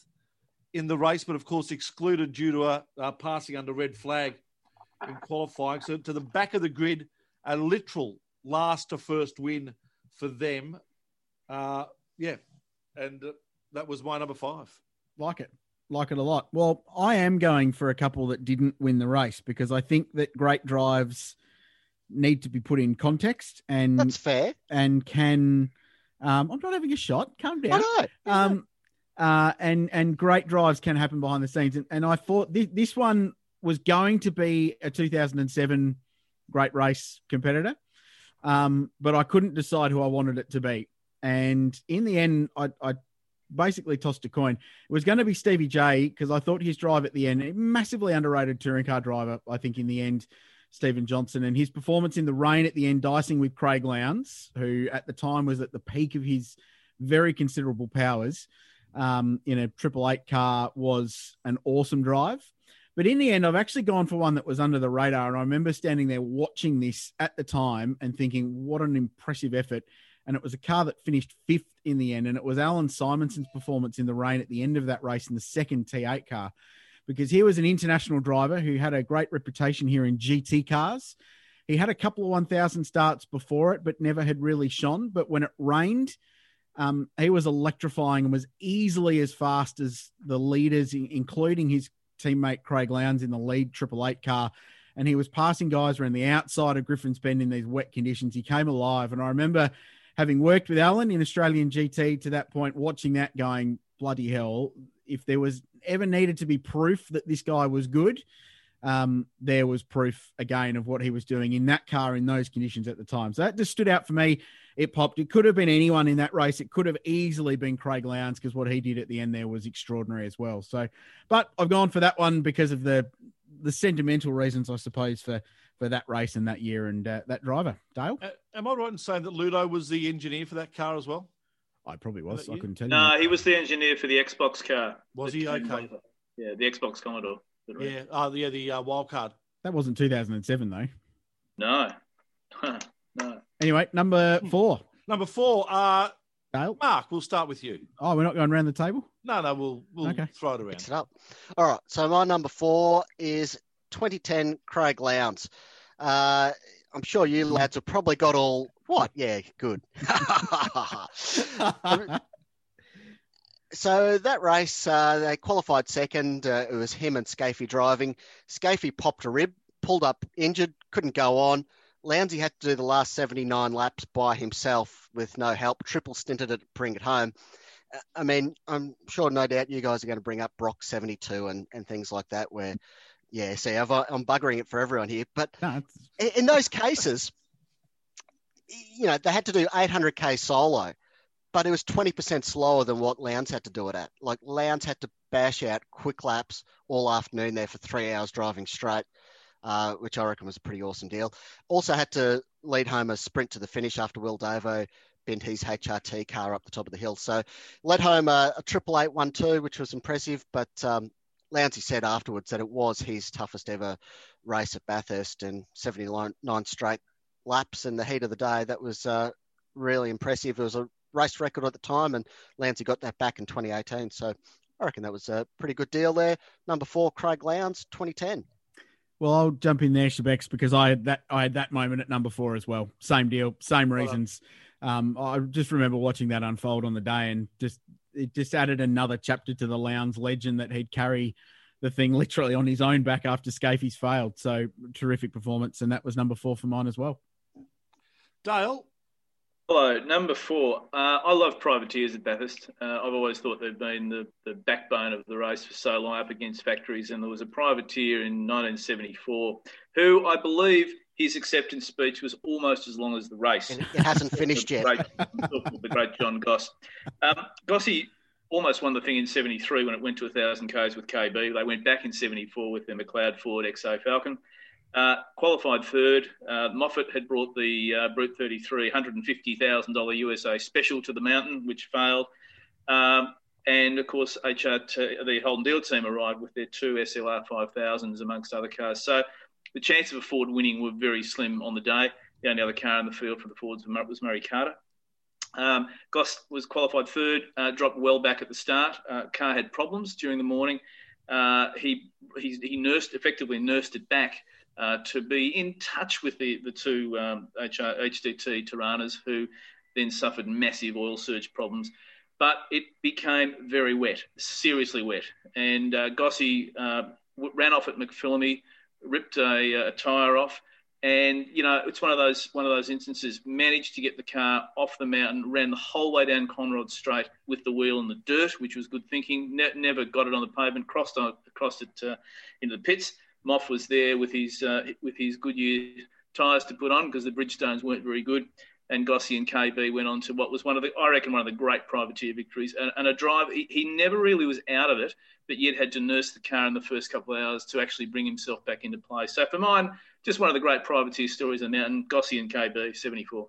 in the race, but of course excluded due to a, a passing under red flag in qualifying. So to the back of the grid, a literal last to first win for them. Uh, yeah, and uh, that was my number five. Like it. Like it a lot. Well, I am going for a couple that didn't win the race because I think that great drives need to be put in context and that's fair and can, um, I'm not having a shot. Calm down. I know. Um, uh, and, and great drives can happen behind the scenes. And, and I thought th- this one was going to be a two thousand seven Great Race competitor. Um, but I couldn't decide who I wanted it to be. And in the end, I, I, basically tossed a coin. It was going to be Stevie J because I thought his drive at the end, massively underrated touring car driver, I think in the end, Stephen Johnson, and his performance in the rain at the end, dicing with Craig Lowndes, who at the time was at the peak of his very considerable powers um, in a triple eight car, was an awesome drive. But in the end, I've actually gone for one that was under the radar. And I remember standing there watching this at the time and thinking, what an impressive effort. And it was a car that finished fifth in the end. And it was Alan Simonson's performance in the rain at the end of that race in the second T eight car, because he was an international driver who had a great reputation here in G T cars. He had a couple of one thousand starts before it, but never had really shone. But when it rained, um, he was electrifying and was easily as fast as the leaders, including his teammate Craig Lowndes in the lead triple eight car. And he was passing guys around the outside of Griffin's Bend in these wet conditions. He came alive. And I remember, having worked with Alan in Australian G T to that point, watching that going, bloody hell, if there was ever needed to be proof that this guy was good, um, there was proof again of what he was doing in that car in those conditions at the time. So that just stood out for me. It popped. It could have been anyone in that race. It could have easily been Craig Lowndes because what he did at the end there was extraordinary as well. So, but I've gone for that one because of the the sentimental reasons, I suppose, for for that race and that year and uh, that driver. Dale? Uh, am I right in saying that Ludo was the engineer for that car as well? I probably was. I couldn't tell you. No, he was the engineer for the Xbox car. Was he? Okay. Yeah, the Xbox Commodore. Yeah, uh, yeah, the uh, wild card. That wasn't two thousand seven, though. No. No. Anyway, number four. Number four. Uh, Dale? Mark, we'll start with you. Oh, we're not going around the table? No, no, we'll, we'll okay. throw it around. Mix it up. All right, so my number four is twenty ten Craig Lowndes. Uh, I'm sure you lads have probably got all what? Yeah, good. So that race, uh, they qualified second. Uh, it was him and Scafie driving. Scafie popped a rib, pulled up injured, couldn't go on. Lounsey had to do the last seventy-nine laps by himself with no help. Triple stinted at bring it home. Uh, I mean, I'm sure no doubt you guys are going to bring up Brock seventy-two and, and things like that where. Yeah, see, I've, I'm buggering it for everyone here. But no, in those cases, you know, they had to do eight hundred K solo, but it was twenty percent slower than what Lowndes had to do it at. Like, Lowndes had to bash out quick laps all afternoon there for three hours driving straight, uh, which I reckon was a pretty awesome deal. Also had to lead home a sprint to the finish after Will Davo bent his H R T car up the top of the hill. So led home a, a triple eight one two, which was impressive, but... Um, Lounsey said afterwards that it was his toughest ever race at Bathurst and seventy-nine straight laps in the heat of the day. That was uh, really impressive. It was a race record at the time and Lounsey got that back in twenty eighteen. So I reckon that was a pretty good deal there. Number four, Craig Lowndes, twenty ten. Well, I'll jump in there, Schibeci, because I had that I had that moment at number four as well. Same deal, same reasons. Um, I just remember watching that unfold on the day and just... it just added another chapter to the Lowndes legend that he'd carry the thing literally on his own back after Scafie's failed. So terrific performance. And that was number four for mine as well. Dale? Hello, number four. Uh, I love privateers at Bathurst. Uh, I've always thought they've been the, the backbone of the race for so long up against factories, and there was a privateer in nineteen seventy-four who I believe his acceptance speech was almost as long as the race. It hasn't finished yet. Great, the great John Goss. Um, Gossy almost won the thing in seventy-three when it went to one thousand Ks with K B. They went back in seventy-four with the McLeod Ford X O Falcon. Uh, qualified third. Uh, Moffat had brought the uh, Brute thirty-three, one hundred fifty thousand dollars U S A special to the mountain, which failed. Um, and, of course, H R T, the Holden Deal team arrived with their two S L R five thousands, amongst other cars. So the chances of Ford winning were very slim on the day. The only other car in the field for the Fords was Murray Carter. Um, Goss was qualified third, uh, dropped well back at the start. Uh, car had problems during the morning. Uh, he, he he nursed, effectively nursed it back uh, to be in touch with the, the two um, H D T Taranas, who then suffered massive oil surge problems. But it became very wet, seriously wet. And uh, Gossy uh, w- ran off at McPhillamy, ripped a, a tyre off. And, you know, it's one of those one of those instances, managed to get the car off the mountain, ran the whole way down Conrod Strait with the wheel in the dirt, which was good thinking, ne- never got it on the pavement, crossed on, crossed it uh, into the pits. Moff was there with his uh, with his Goodyear tyres to put on because the Bridgestones weren't very good. And Gossy and K B went on to what was one of the, I reckon, one of the great privateer victories. And, and a drive, he, he never really was out of it, but yet had to nurse the car in the first couple of hours to actually bring himself back into play. So for mine, just one of the great privateer stories on the mountain, Gossy and K B, seventy-four.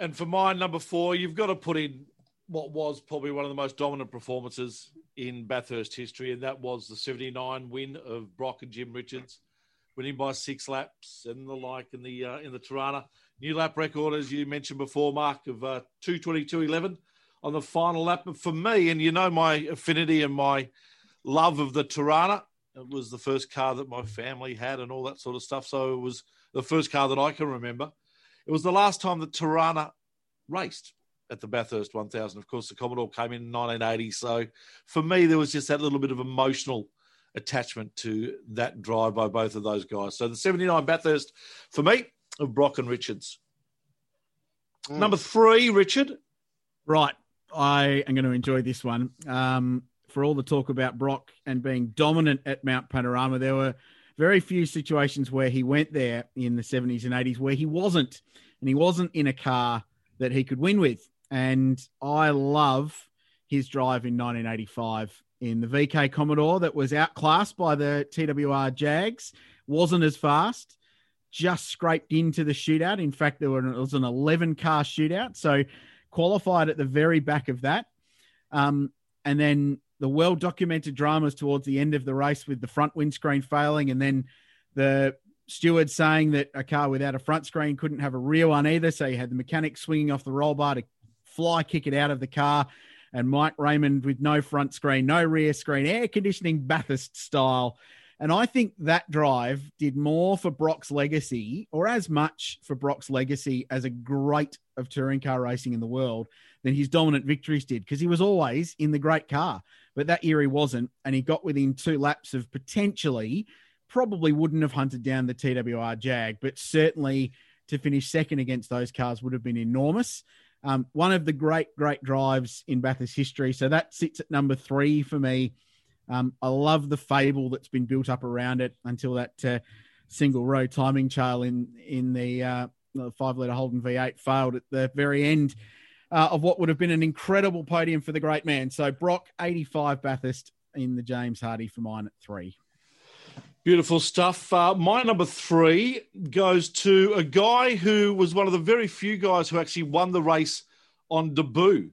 And for mine, number four, you've got to put in what was probably one of the most dominant performances in Bathurst history, and that was the seventy-nine win of Brock and Jim Richards, winning by six laps and the like in the uh, in the Tirana. New lap record, as you mentioned before, Mark, of uh, two twenty-two eleven on the final lap. But for me, and you know my affinity and my love of the Tirana, it was the first car that my family had and all that sort of stuff. So it was the first car that I can remember. It was the last time the Tirana raced at the Bathurst one thousand. Of course, the Commodore came in nineteen eighty. So for me, there was just that little bit of emotional attachment to that drive by both of those guys. So the seventy-nine Bathurst, for me, of Brock and Richards. Mm. Number three, Richard. Right. I am going to enjoy this one. Um, for all the talk about Brock and being dominant at Mount Panorama, there were very few situations where he went there in the seventies and eighties where he wasn't, and he wasn't in a car that he could win with. And I love his drive in nineteen eighty-five in the V K Commodore that was outclassed by the T W R Jags, wasn't as fast, just scraped into the shootout. In fact, there was an eleven-car shootout, so qualified at the very back of that. Um, and then the well-documented dramas towards the end of the race with the front windscreen failing, and then the steward saying that a car without a front screen couldn't have a rear one either, so you had the mechanic swinging off the roll bar to fly kick it out of the car, and Mike Raymond with no front screen, no rear screen, air conditioning Bathurst style. And I think that drive did more for Brock's legacy, or as much for Brock's legacy as a great of touring car racing in the world, than his dominant victories did, because he was always in the great car. But that year he wasn't, and he got within two laps of potentially, probably wouldn't have hunted down the T W R Jag, but certainly to finish second against those cars would have been enormous. Um, one of the great, great drives in Bathurst history. So that sits at number three for me. Um, I love the fable that's been built up around it until that uh, single row timing trail in in the uh, five-litre Holden V eight failed at the very end uh, of what would have been an incredible podium for the great man. So Brock, eighty-five Bathurst in the James Hardy for mine at three. Beautiful stuff. Uh, my number three goes to a guy who was one of the very few guys who actually won the race on debut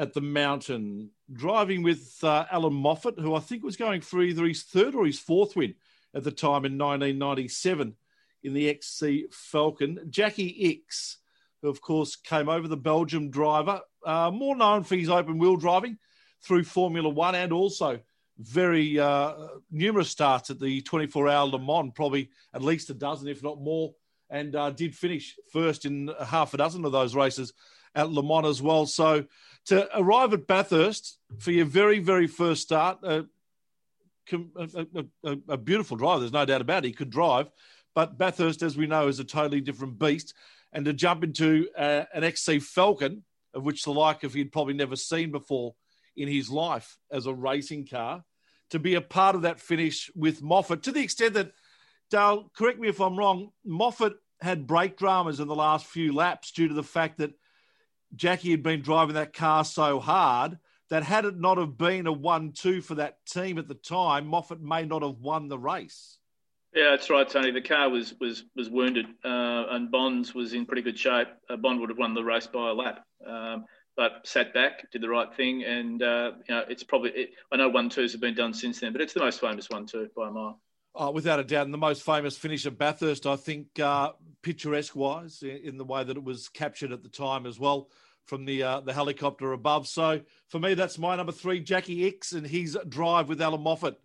at the mountain, driving with uh, Alan Moffat, who I think was going for either his third or his fourth win at the time in nineteen ninety-seven in the X C Falcon. Jackie Ickx, who, of course, came over, the Belgium driver, uh, more known for his open-wheel driving through Formula One and also very uh, numerous starts at the twenty-four hour Le Mans, probably at least a dozen, if not more, and uh, did finish first in half a dozen of those races at Le Mans as well. So to arrive at Bathurst for your very, very first start, uh, a, a, a beautiful drive. There's no doubt about it. He could drive. But Bathurst, as we know, is a totally different beast. and to jump into uh, an X C Falcon, of which the like of he'd probably never seen before in his life as a racing car, to be a part of that finish with Moffat, to the extent that, Dale, correct me if I'm wrong, Moffat had brake dramas in the last few laps due to the fact that Jackie had been driving that car so hard that had it not have been a one two for that team at the time, Moffat may not have won the race. Yeah, that's right, Tony. The car was was was wounded, uh, and Bonds was in pretty good shape. Uh, Bond would have won the race by a lap, um, but sat back, did the right thing, and uh, you know it's probably. It, I know one twos have been done since then, but it's the most famous one two by a mile. Oh, without a doubt, and the most famous finish at Bathurst, I think, uh, picturesque-wise, in the way that it was captured at the time as well, from the uh, the helicopter above. So for me, that's my number three, Jackie Ickx, and his drive with Alan Moffat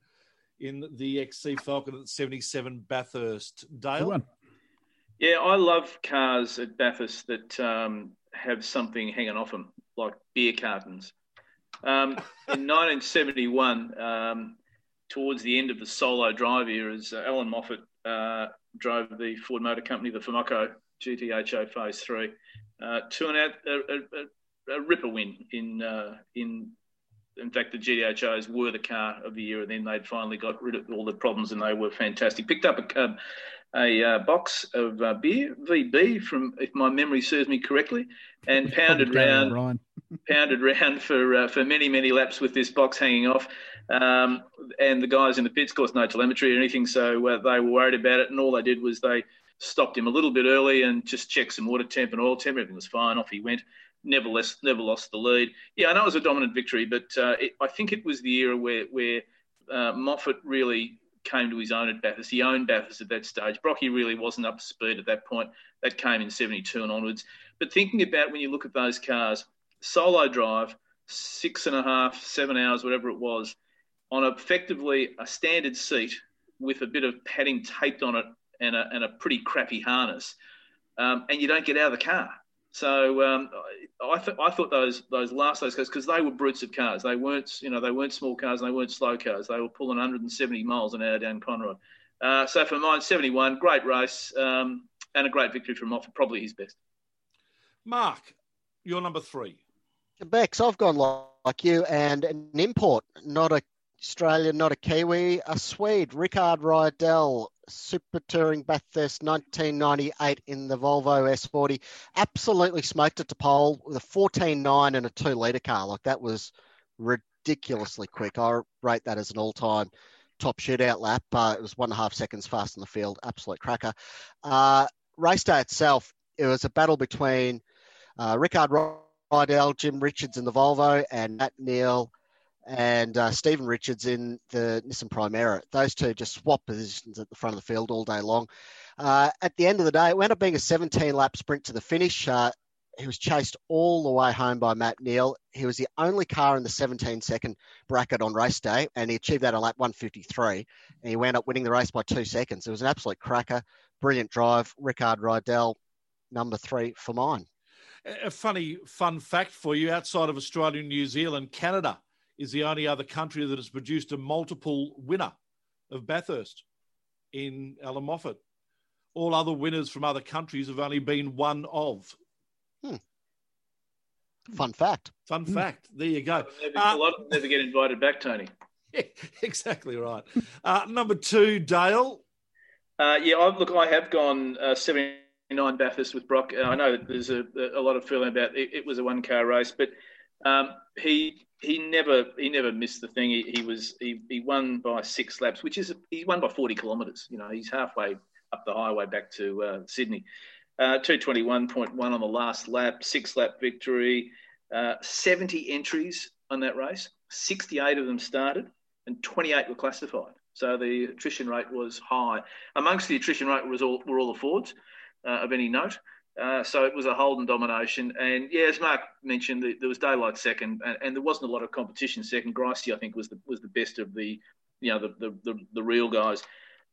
in the X C Falcon at seventy-seven Bathurst. Dale? Yeah, I love cars at Bathurst that um, have something hanging off them, like beer cartons. Um, in nineteen seventy-one, um, towards the end of the solo drive era, as uh, Alan Moffat uh, drove the Ford Motor Company, the Famoco G T H O Phase three, uh, to an out, a, a, a ripper win in uh, in. In fact, the G T H Os were the car of the year, and then they'd finally got rid of all the problems, and they were fantastic. Picked up a, a, a box of uh, beer, V B, from, if my memory serves me correctly, and pounded round, pounded round for uh, for many, many laps with this box hanging off. Um, and the guys in the pits, of course, no telemetry or anything, so uh, they were worried about it, and all they did was they stopped him a little bit early and just checked some water temp and oil temp. Everything was fine. Off he went. Nevertheless, never lost the lead. Yeah, I know it was a dominant victory, but uh, it, I think it was the era where where uh, Moffat really came to his own at Bathurst. He owned Bathurst at that stage. Brocky really wasn't up to speed at that point. That came in seventy-two and onwards. But thinking about when you look at those cars, solo drive, six and a half, seven hours, whatever it was, on effectively a standard seat with a bit of padding taped on it and a, and a pretty crappy harness, um, and you don't get out of the car. So um, I, th- I thought those those last those cars, because they were brutes of cars. They weren't you know they weren't small cars. And they weren't slow cars. They were pulling one hundred seventy miles an hour down Conrod. Uh, so for mine, seventy-one, great race um, and a great victory from Moffat, probably his best. Mark, you're number three. Bex, I've gone like you, and an import, not a Australian, not a Kiwi, a Swede, Rickard Rydell. Super Touring Bathurst nineteen ninety-eight in the Volvo S forty. Absolutely smoked it to pole with a fourteen nine and a two litre car. Like, that was ridiculously quick. I rate that as an all-time top shootout lap. Uh, it was one and a half seconds fast in the field. Absolute cracker. Uh, race day itself, it was a battle between uh, Rickard Rydell, Jim Richards in the Volvo, and Matt Neal and uh, Stephen Richards in the Nissan Primera. Those two just swapped positions at the front of the field all day long. Uh, at the end of the day, it wound up being a seventeen-lap sprint to the finish. Uh, he was chased all the way home by Matt Neal. He was the only car in the seventeen-second bracket on race day, and he achieved that on lap one fifty-three, and he wound up winning the race by two seconds. It was an absolute cracker, brilliant drive. Rickard Rydell, number three for mine. A funny, fun fact for you, outside of Australia, New Zealand, Canada is the only other country that has produced a multiple winner of Bathurst in Alan Moffat. All other winners from other countries have only been one of. Hmm. Fun fact. Fun hmm. fact. There you go. Never, uh, a lot of them never get invited back, Tony. Yeah, exactly right. Uh, number two, Dale. Uh, yeah, I've, look, I have gone uh, seventy-nine Bathurst with Brock. Uh, I know there's a, a lot of feeling about it. It was a one-car race, but um, he... He never he never missed the thing. He, he was he, he won by six laps, which is he won by forty kilometres. You know, he's halfway up the highway back to uh, Sydney. Uh, two twenty-one point one on the last lap, six lap victory. Uh, seventy entries on that race. sixty-eight of them started, and twenty-eight were classified. So the attrition rate was high. Amongst the attrition rate was all were all the Fords uh, of any note. Uh, so it was a Holden domination. And, yeah, as Mark mentioned, the, there was daylight second, and, and there wasn't a lot of competition second. Gricey, I think, was the was the best of the, you know, the the, the, the real guys.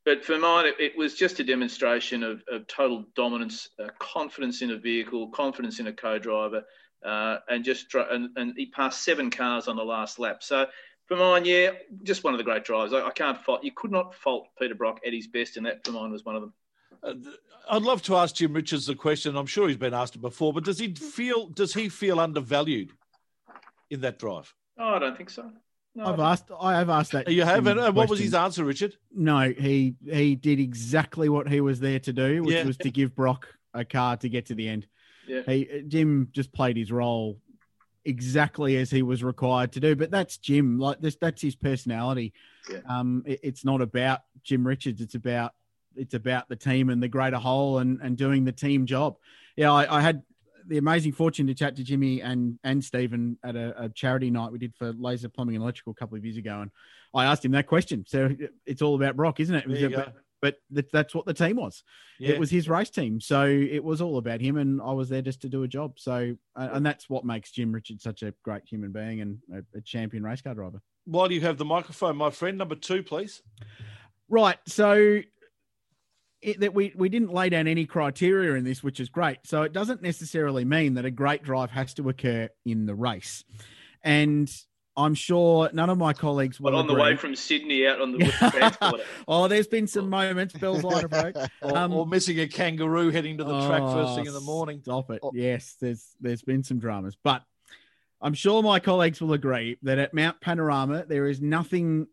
But for mine, it, it was just a demonstration of, of total dominance, uh, confidence in a vehicle, confidence in a co-driver, uh, and just and, and he passed seven cars on the last lap. So for mine, yeah, just one of the great drives. I, I can't fault. You could not fault Peter Brock at his best, and that for mine was one of them. I'd love to ask Jim Richards the question. I'm sure he's been asked it before, but does he feel does he feel undervalued in that drive? Oh, I don't think so. No, I've I asked. I have asked that. You haven't. And what was his answer, Richard? No, he he did exactly what he was there to do, which yeah. was to give Brock a car to get to the end. Yeah. He Jim just played his role exactly as he was required to do. But that's Jim. Like this, that's his personality. Yeah. Um, it, it's not about Jim Richards. It's about it's about the team and the greater whole and, and doing the team job. Yeah, I, I had the amazing fortune to chat to Jimmy and, and Stephen at a, a charity night we did for Laser Plumbing and Electrical a couple of years ago. And I asked him that question. So it's all about Brock, isn't it? It was about, but that's what the team was. Yeah. It was his race team. So it was all about him and I was there just to do a job. So, and that's what makes Jim Richards such a great human being and a, a champion race car driver. Why do you have the microphone, my friend? Number two, please. Right. So, It, that we, we didn't lay down any criteria in this, which is great. So it doesn't necessarily mean that a great drive has to occur in the race. And I'm sure none of my colleagues will But on agree. The way from Sydney out on the transporter. Oh, there's been some moments, Bell's line of road. Um, or, or missing a kangaroo heading to the oh, track first thing in the morning. Stop it. Yes, there's there's been some dramas. But I'm sure my colleagues will agree that at Mount Panorama, there is nothing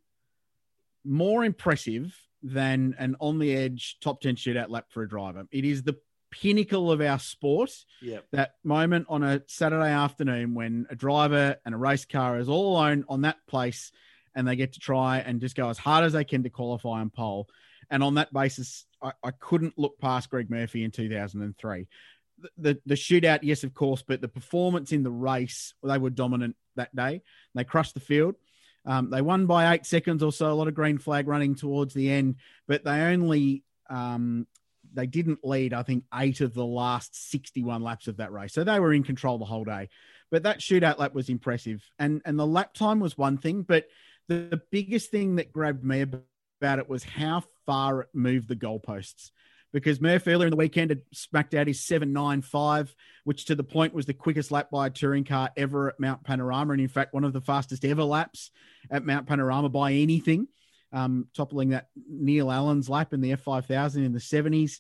more impressive than an on-the-edge top ten shootout lap for a driver. It is the pinnacle of our sport. Yep. That moment on a Saturday afternoon when a driver and a race car is all alone on that place and they get to try and just go as hard as they can to qualify and pole. And on that basis, I, I couldn't look past Greg Murphy in two thousand three. The, the, the shootout, yes, of course, but the performance in the race, they were dominant that day. They crushed the field. Um, they won by eight seconds or so, a lot of green flag running towards the end, but they only, um, they didn't lead, I think, eight of the last sixty-one laps of that race. So they were in control the whole day, but that shootout lap was impressive. And, and the lap time was one thing, but the, the biggest thing that grabbed me about it was how far it moved the goalposts. Because Murph earlier in the weekend had smacked out his seven nine five, which to the point was the quickest lap by a touring car ever at Mount Panorama. And in fact, one of the fastest ever laps at Mount Panorama by anything, um, toppling that Neil Allen's lap in the F five thousand in the seventies.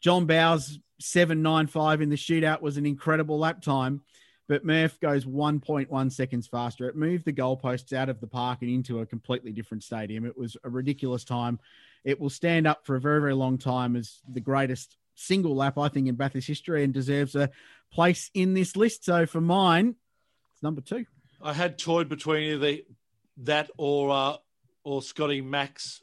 John Bowes' seven nine five in the shootout was an incredible lap time, but Murph goes one point one seconds faster. It moved the goalposts out of the park and into a completely different stadium. It was a ridiculous time. It will stand up for a very, very long time as the greatest single lap, I think, in Bathurst history and deserves a place in this list. So for mine, it's number two. I had toyed between either that or uh, or Scotty Mack's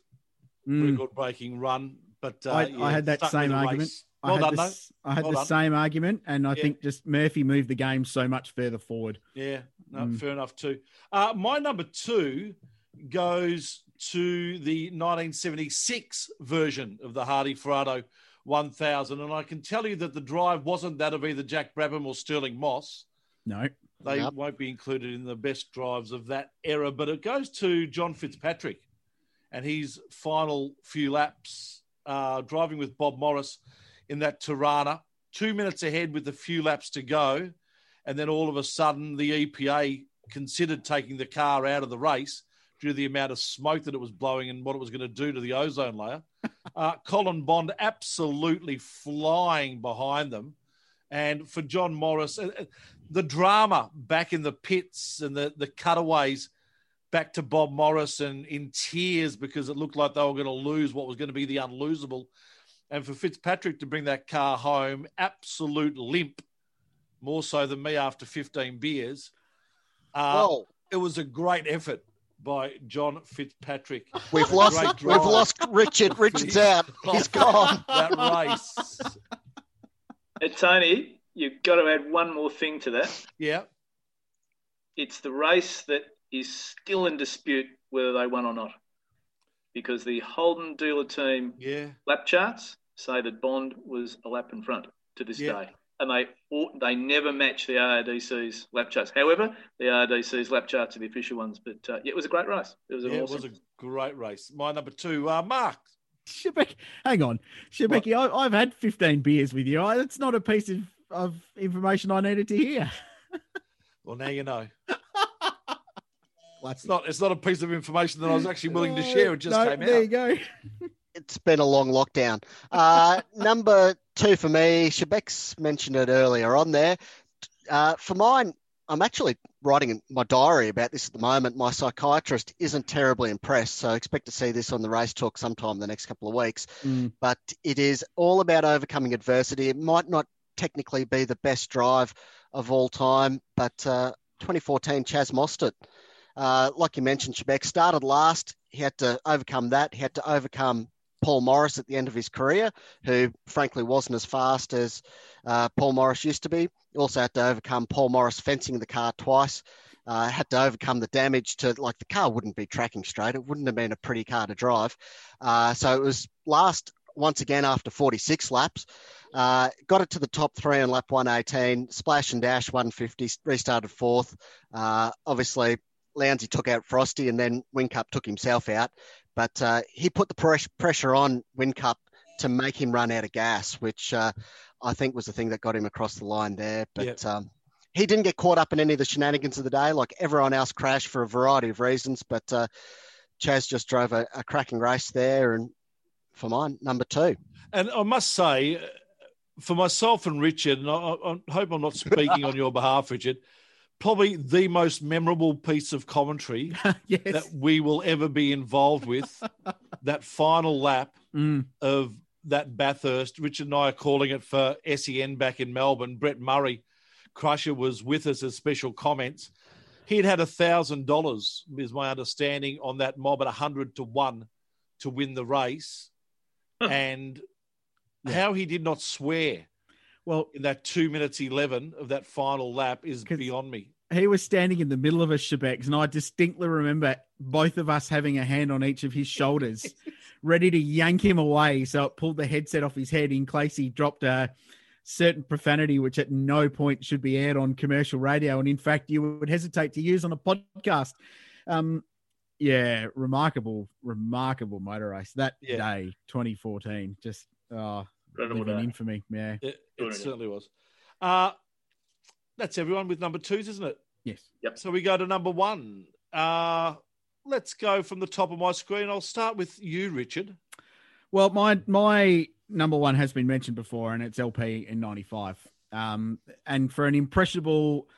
mm. record-breaking run. But uh, I, yeah, I had that same argument. Race. Well I had, done, this, I had well the done. same argument, and I yeah. think just Murphy moved the game so much further forward. Yeah, no, mm. fair enough too. Uh, my number two goes to the nineteen seventy-six version of the Hardy-Ferraro one thousand. And I can tell you that the drive wasn't that of either Jack Brabham or Stirling Moss. No. They nope. won't be included in the best drives of that era, but it goes to John Fitzpatrick and his final few laps uh, driving with Bob Morris in that Tirana, two minutes ahead with a few laps to go. And then all of a sudden the E P A considered taking the car out of the race due to the amount of smoke that it was blowing and what it was going to do to the ozone layer. Uh, Colin Bond absolutely flying behind them. And for John Morris, the drama back in the pits and the, the cutaways back to Bob Morris and in tears because it looked like they were going to lose what was going to be the unlosable. And for Fitzpatrick to bring that car home, absolute limp, more so than me after fifteen beers. Uh, Whoa. It was a great effort by John Fitzpatrick. We've lost we've lost Richard. Richard's out. He's gone. That race. Hey, Tony, you've got to add one more thing to that. Yeah. It's the race that is still in dispute whether they won or not, because the Holden dealer team yeah. lap charts say that Bond was a lap in front to this yeah. day. And they they never match the R A D C's lap charts. However, the R A D C's lap charts are the official ones. But uh, yeah, it was a great race. It was an yeah, awesome. It was a great race. My number two, uh, Mark. Schibeci, hang on. Schibeci, I, I've had fifteen beers with you. I, that's not a piece of, of information I needed to hear. Well, now you know. It's not, it's not a piece of information that I was actually willing to share. It just no, came out. There you go. it's been a long lockdown. Uh, number two for me, Schibeci's mentioned it earlier on there. Uh, for mine, I'm actually writing in my diary about this at the moment. My psychiatrist isn't terribly impressed, so expect to see this on the Race Talk sometime the next couple of weeks. Mm. But it is all about overcoming adversity. It might not technically be the best drive of all time, but uh, twenty fourteen Chas Mostert, uh, like you mentioned, Schibeci started last. He had to overcome that. He had to overcome Paul Morris at the end of his career, who frankly wasn't as fast as uh, Paul Morris used to be. Also had to overcome Paul Morris fencing the car twice. Uh, had to overcome the damage to, like, the car wouldn't be tracking straight. It wouldn't have been a pretty car to drive. Uh, so it was last once again after forty-six laps. Uh, got it to the top three on lap one eighteen. Splash and dash one fifty. Restarted fourth. Uh, obviously, Lounsey took out Frosty and then Whincup took himself out. But uh, he put the pres- pressure on Whincup to make him run out of gas, which uh, I think was the thing that got him across the line there. But yep. um, he didn't get caught up in any of the shenanigans of the day. Like, everyone else crashed for a variety of reasons. But uh, Chas just drove a, a cracking race there. And for mine, number two. And I must say, for myself and Richard, and I, I hope I'm not speaking on your behalf, Richard, probably the most memorable piece of commentary yes. that we will ever be involved with, that final lap mm. of that Bathurst. Richard and I are calling it for S E N back in Melbourne. Brett Murray, Crusher, was with us as special comments. He'd had one thousand dollars, is my understanding, on that mob at one hundred to one to win the race. Huh. And yeah. how he did not swear Well, in that two minutes eleven of that final lap is beyond me. He was standing in the middle of us, Schibeci, and I distinctly remember both of us having a hand on each of his shoulders, ready to yank him away. So it pulled the headset off his head in case he dropped a certain profanity, which at no point should be aired on commercial radio. And in fact, you would hesitate to use on a podcast. Um, yeah, remarkable, remarkable motor race that yeah. day, twenty fourteen. Just, oh. An infamy, yeah. It, it certainly was. Uh, that's everyone with number twos, isn't it? Yes. Yep. So we go to number one. Uh, let's go from the top of my screen. I'll start with you, Richard. Well, my my number one has been mentioned before, and it's L P in ninety-five. Um, and for an impressionable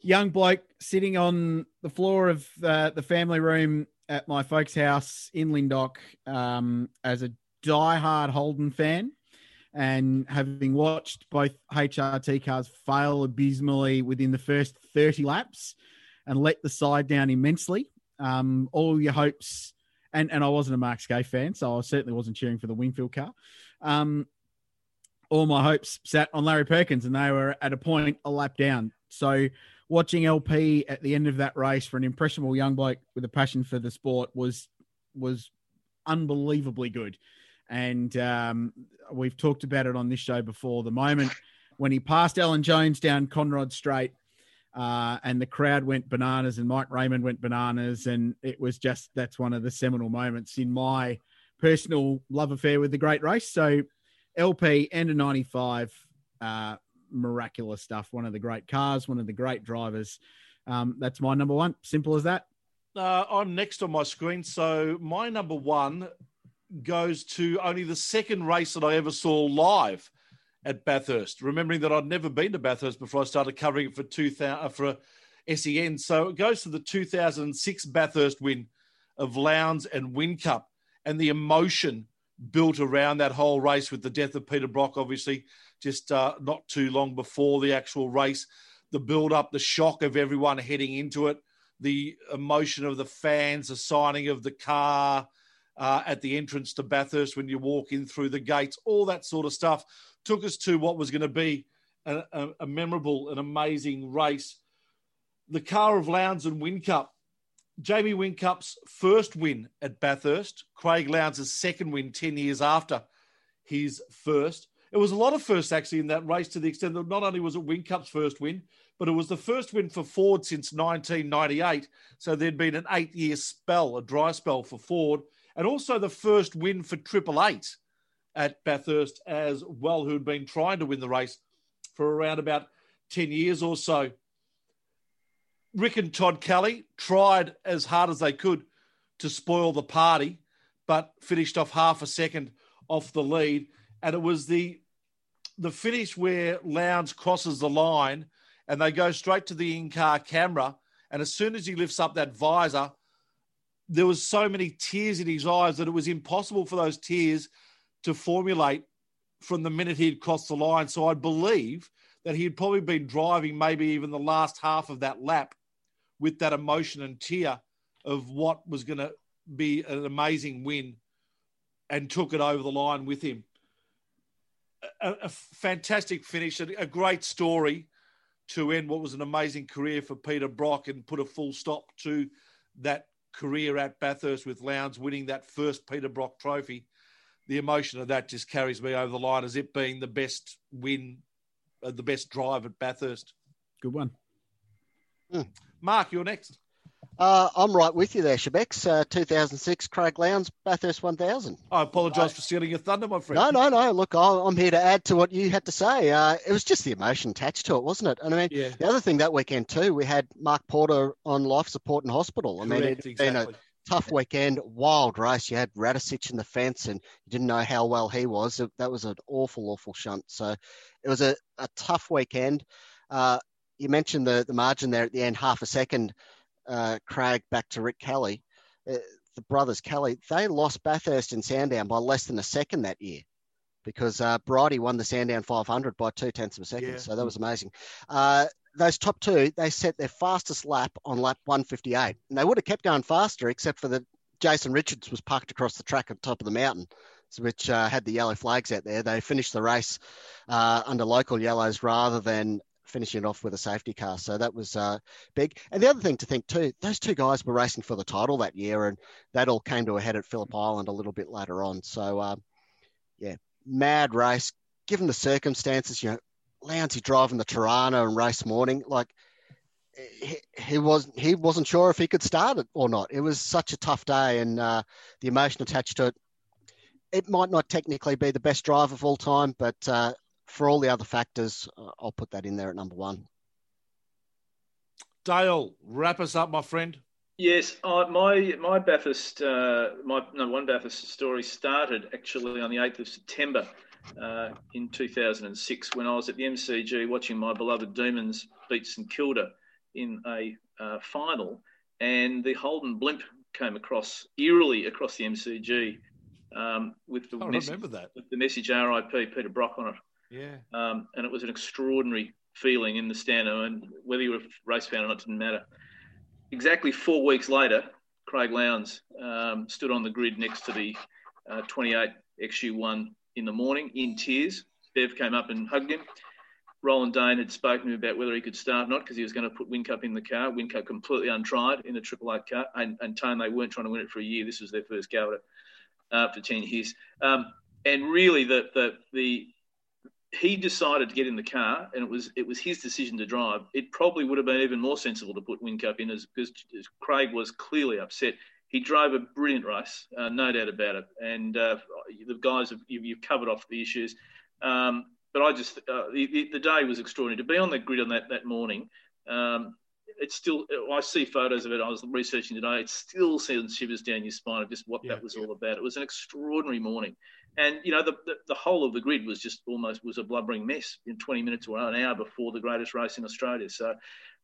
young bloke sitting on the floor of uh, the family room at my folks' house in Lindock, um, as a diehard Holden fan, and having watched both H R T cars fail abysmally within the first thirty laps and let the side down immensely, um, all your hopes, and, and I wasn't a Mark Scaife fan, so I certainly wasn't cheering for the Wingfield car. Um, all my hopes sat on Larry Perkins, and they were at a point a lap down. So watching L P at the end of that race for an impressionable young bloke with a passion for the sport was, was unbelievably good. And um, we've talked about it on this show before. The moment when he passed Alan Jones down Conrod Straight, uh, and the crowd went bananas, and Mike Raymond went bananas, and it was just, that's one of the seminal moments in my personal love affair with the Great Race. So L P and a ninety-five, uh, miraculous stuff. One of the great cars, one of the great drivers. Um, that's my number one. Simple as that. Uh, I'm next on my screen. So my number one goes to only the second race that I ever saw live at Bathurst, remembering that I'd never been to Bathurst before I started covering it for two thousand, for S E N. So it goes to the two thousand six Bathurst win of Lowndes and Whincup, and the emotion built around that whole race with the death of Peter Brock, obviously, just uh, not too long before the actual race, the build-up, the shock of everyone heading into it, the emotion of the fans, the signing of the car, Uh, at the entrance to Bathurst when you walk in through the gates, all that sort of stuff took us to what was going to be a, a, a memorable and amazing race. The car of Lowndes and Whincup, Jamie Whincup's first win at Bathurst, Craig Lowndes' second win ten years after his first. It was a lot of firsts actually in that race, to the extent that not only was it Whincup's first win, but it was the first win for Ford since nineteen ninety-eight. So there'd been an eight-year spell, a dry spell for Ford. And also the first win for Triple Eight at Bathurst as well, who'd been trying to win the race for around about ten years or so. Rick and Todd Kelly tried as hard as they could to spoil the party, but finished off half a second off the lead. And it was the the finish where Lowndes crosses the line and they go straight to the in-car camera. And as soon as he lifts up that visor, there was so many tears in his eyes that it was impossible for those tears to formulate from the minute he'd crossed the line. So I believe that he'd probably been driving maybe even the last half of that lap with that emotion and tear of what was going to be an amazing win, and took it over the line with him. A, a fantastic finish, a great story to end what was an amazing career for Peter Brock and put a full stop to that career at Bathurst with Lowndes winning that first Peter Brock trophy. The emotion of that just carries me over the line as it being the best win, uh, the best drive at Bathurst. Good one. Mm. Mark, you're next. Uh, I'm right with you there, Shebex. Uh, two thousand six, Craig Lowndes, Bathurst one thousand. I apologise for stealing your thunder, my friend. No, no, no. Look, I'm here to add to what you had to say. Uh, it was just the emotion attached to it, wasn't it? And I mean, yeah. The other thing that weekend too, we had Mark Porter on life support in hospital. I Correct, mean, it's exactly. been a tough weekend, wild race. You had Radisic in the fence and you didn't know how well he was. That was an awful, awful shunt. So it was a, a tough weekend. Uh, you mentioned the, the margin there at the end, half a second. Uh, Craig back to Rick Kelly, uh, the brothers Kelly, they lost Bathurst and Sandown by less than a second that year because uh, Bridie won the Sandown five hundred by two tenths of a second. Yeah. So that was amazing. Uh, those top two, they set their fastest lap on lap one fifty-eight, and they would have kept going faster except for the Jason Richards was parked across the track at the top of the mountain, which uh, had the yellow flags out there. They finished the race uh, under local yellows rather than finishing it off with a safety car. So that was uh, big. And the other thing to think too, those two guys were racing for the title that year, and that all came to a head at Phillip Island a little bit later on. So um, yeah, mad race. Given the circumstances, you know, Lounsey driving the Tirana and race morning, like he, he, was, he wasn't sure if he could start it or not. It was such a tough day, and uh, the emotion attached to it. It might not technically be the best drive of all time, but uh, for all the other factors, I'll put that in there at number one. Dale, wrap us up, my friend. Yes, uh, my my Bathurst, uh, my number one Bathurst story started actually on the eighth of September uh, in two thousand six when I was at the M C G watching my beloved Demons beat St Kilda in a uh, final, and the Holden blimp came across eerily across the M C G um, with the I message, remember that. with the message R I P Peter Brock on it. Yeah, um, and it was an extraordinary feeling in the stand, and whether you were a race fan or not didn't matter. Exactly four weeks later, Craig Lowndes um, stood on the grid next to the uh, twenty-eight X U one in the morning in tears. Bev came up and hugged him. Roland Dane had spoken to him about whether he could start or not because he was going to put Wincup in the car. Wincup completely untried in the Triple Eight car, and, and Tone, they weren't trying to win it for a year. This was their first go at it uh, for ten years, um, and really the the the he decided to get in the car, and it was it was his decision to drive. It probably would have been even more sensible to put Wincup in as, because Craig was clearly upset. He drove a brilliant race, uh, no doubt about it. And uh, the guys, have, you, you've covered off the issues. Um, but I just, uh, the, the day was extraordinary. To be on the grid on that, that morning, um, it's still, I see photos of it. I was researching today. It still sends shivers down your spine of just what yeah, that was yeah. all about. It was an extraordinary morning. And, you know, the, the, the whole of the grid was just almost was a blubbering mess in twenty minutes or an hour before the greatest race in Australia. So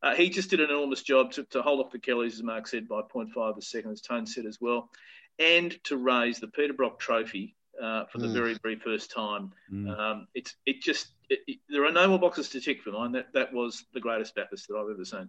uh, he just did an enormous job to, to hold off the Kellys, as Mark said, by point five a second, as Tone said as well, and to raise the Peter Brock Trophy uh, for mm. the very, very first time. Mm. Um, it's it just it, it, there are no more boxes to tick for mine. That that was the greatest Bathurst that I've ever seen.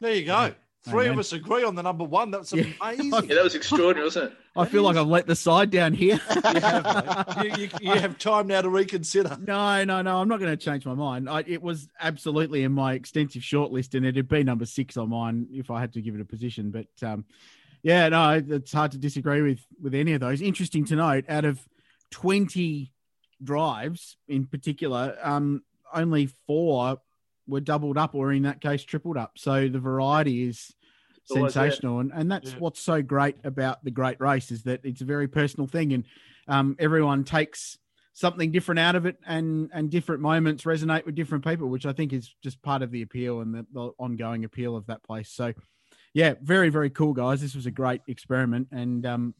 There you go. Three Amen. of us agree on the number one. That's amazing. Yeah, yeah that was extraordinary, wasn't it? I that feel is. like I've let the side down here. You have, you, you, you have time now to reconsider. No, no, no. I'm not going to change my mind. I, it was absolutely in my extensive shortlist, and it'd be number six on mine if I had to give it a position. But um, yeah, no, it's hard to disagree with with any of those. Interesting to note, out of twenty drives in particular, um, only four were doubled up, or in that case, tripled up. So the variety is sensational. And, and that's yeah. what's so great about the great race is that it's a very personal thing, and um, everyone takes something different out of it, and, and different moments resonate with different people, which I think is just part of the appeal and the, the ongoing appeal of that place. So yeah, very, very cool guys. This was a great experiment, and um,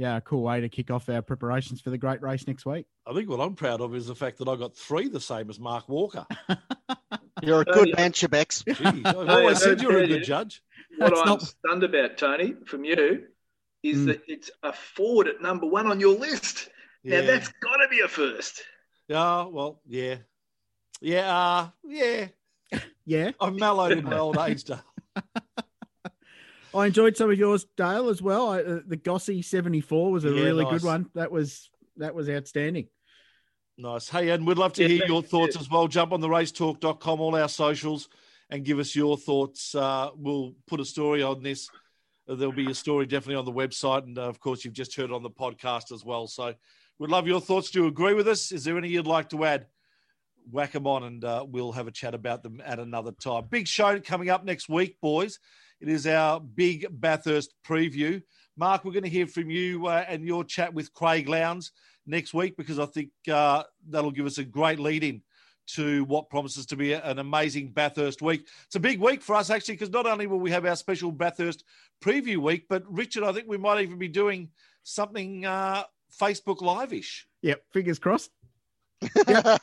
yeah, a cool way to kick off our preparations for the great race next week. I think what I'm proud of is the fact that I got three the same as Mark Walker. You're a good oh, yeah. man, Schibeci. Jeez, I've always said you're a good judge. What That's I'm not... stunned about, Tony, from you, is mm. that it's a Ford at number one on your list. Yeah. Now, that's got to be a first. Oh, well, yeah. Yeah, uh, yeah. Yeah. I'm mellowed in my old age, Dale. I enjoyed some of yours, Dale, as well. I, uh, the Gossy seventy-four was a yeah, really nice. good one. That was that was outstanding. Nice. Hey, and we'd love to yeah, hear thanks, your thoughts yeah. as well. Jump on the racetalk dot com, all our socials, and give us your thoughts. Uh, we'll put a story on this. There'll be a story definitely on the website. And, uh, of course, you've just heard it on the podcast as well. So we'd love your thoughts. Do you agree with us? Is there any you'd like to add? Whack them on, and uh, we'll have a chat about them at another time. Big show coming up next week, boys. It is our big Bathurst preview. Mark, we're going to hear from you uh, and your chat with Craig Lowndes next week, because I think uh, that'll give us a great lead-in to what promises to be an amazing Bathurst week. It's a big week for us, actually, because not only will we have our special Bathurst preview week, but, Richard, I think we might even be doing something uh, Facebook Live-ish. Yep, fingers crossed. Yep.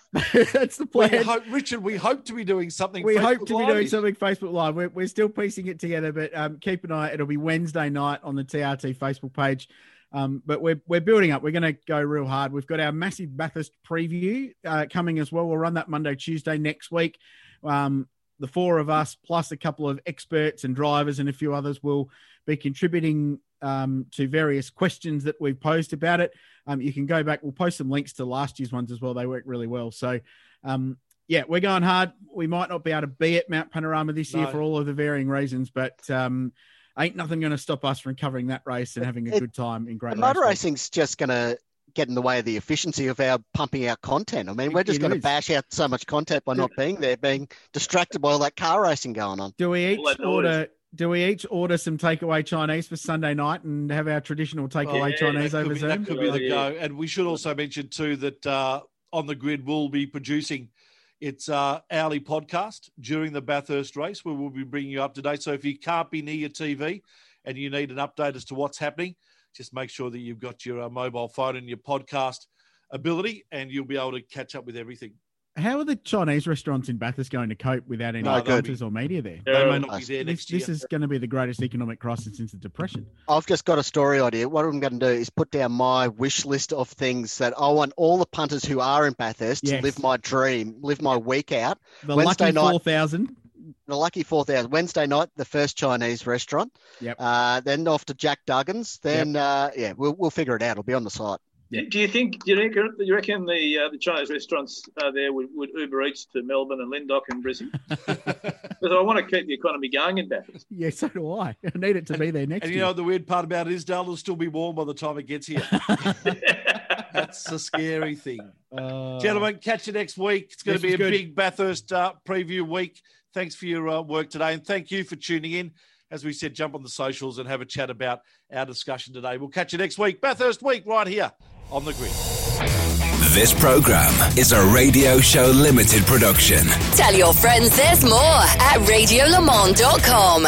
That's the plan. We hope, Richard, we hope to be doing something. We Facebook hope to Live-ish. be doing something Facebook Live. We're, we're still piecing it together, but um, keep an eye. It'll be Wednesday night on the T R T Facebook page. Um, but we're we're building up. We're going to go real hard. We've got our massive Bathurst preview uh, coming as well. We'll run that Monday, Tuesday next week. Um, the four of us, plus a couple of experts and drivers and a few others, will be contributing um, to various questions that we've posed about it. Um, you can go back. We'll post some links to last year's ones as well. They work really well. So, um, yeah, we're going hard. We might not be able to be at Mount Panorama this no. year for all of the varying reasons, but... Um, ain't nothing going to stop us from covering that race and having a it, good time in Great Race. Motor racing's just going to get in the way of the efficiency of our pumping out content. I mean, we're just going to bash out so much content by not being there, being distracted by all that car racing going on. Do we each order? Do we each order some takeaway Chinese for Sunday night and have our traditional takeaway oh, Chinese yeah, over be, Zoom? That could be the go. And we should also mention too that uh, On The Grid will be producing its uh, hourly podcast during the Bathurst race, where we'll be bringing you up to date. So if you can't be near your T V and you need an update as to what's happening, just make sure that you've got your uh, mobile phone and your podcast ability, and you'll be able to catch up with everything. How are the Chinese restaurants in Bathurst going to cope without any sponsors no, or media there? They may not be there next year. This is going to be the greatest economic crisis since the Depression. I've just got a story idea. What I'm going to do is put down my wish list of things that I want all the punters who are in Bathurst yes. to live my dream, live my week out. The Wednesday lucky four thousand. The lucky four thousand. Wednesday night, the first Chinese restaurant. Yep. Uh, then off to Jack Duggan's. Then, yep. uh, yeah, we'll, we'll figure it out. It'll be on the site. Yeah. Do you think do you reckon the uh, the Chinese restaurants uh, there would, would Uber Eats to Melbourne and Lindock and Brisbane? Because I want to keep the economy going in Bathurst. Yeah, so do I. I need it to and, be there next and year. And you know the weird part about it is, Dale, it'll still be warm by the time it gets here. That's the scary thing. Uh, Gentlemen, catch you next week. It's going to be a good. big Bathurst uh, preview week. Thanks for your uh, work today, and thank you for tuning in. As we said, jump on the socials and have a chat about our discussion today. We'll catch you next week. Bathurst Week right here on The Grid. This program is a Radio Show Limited production. Tell your friends there's more at radio le mans dot com.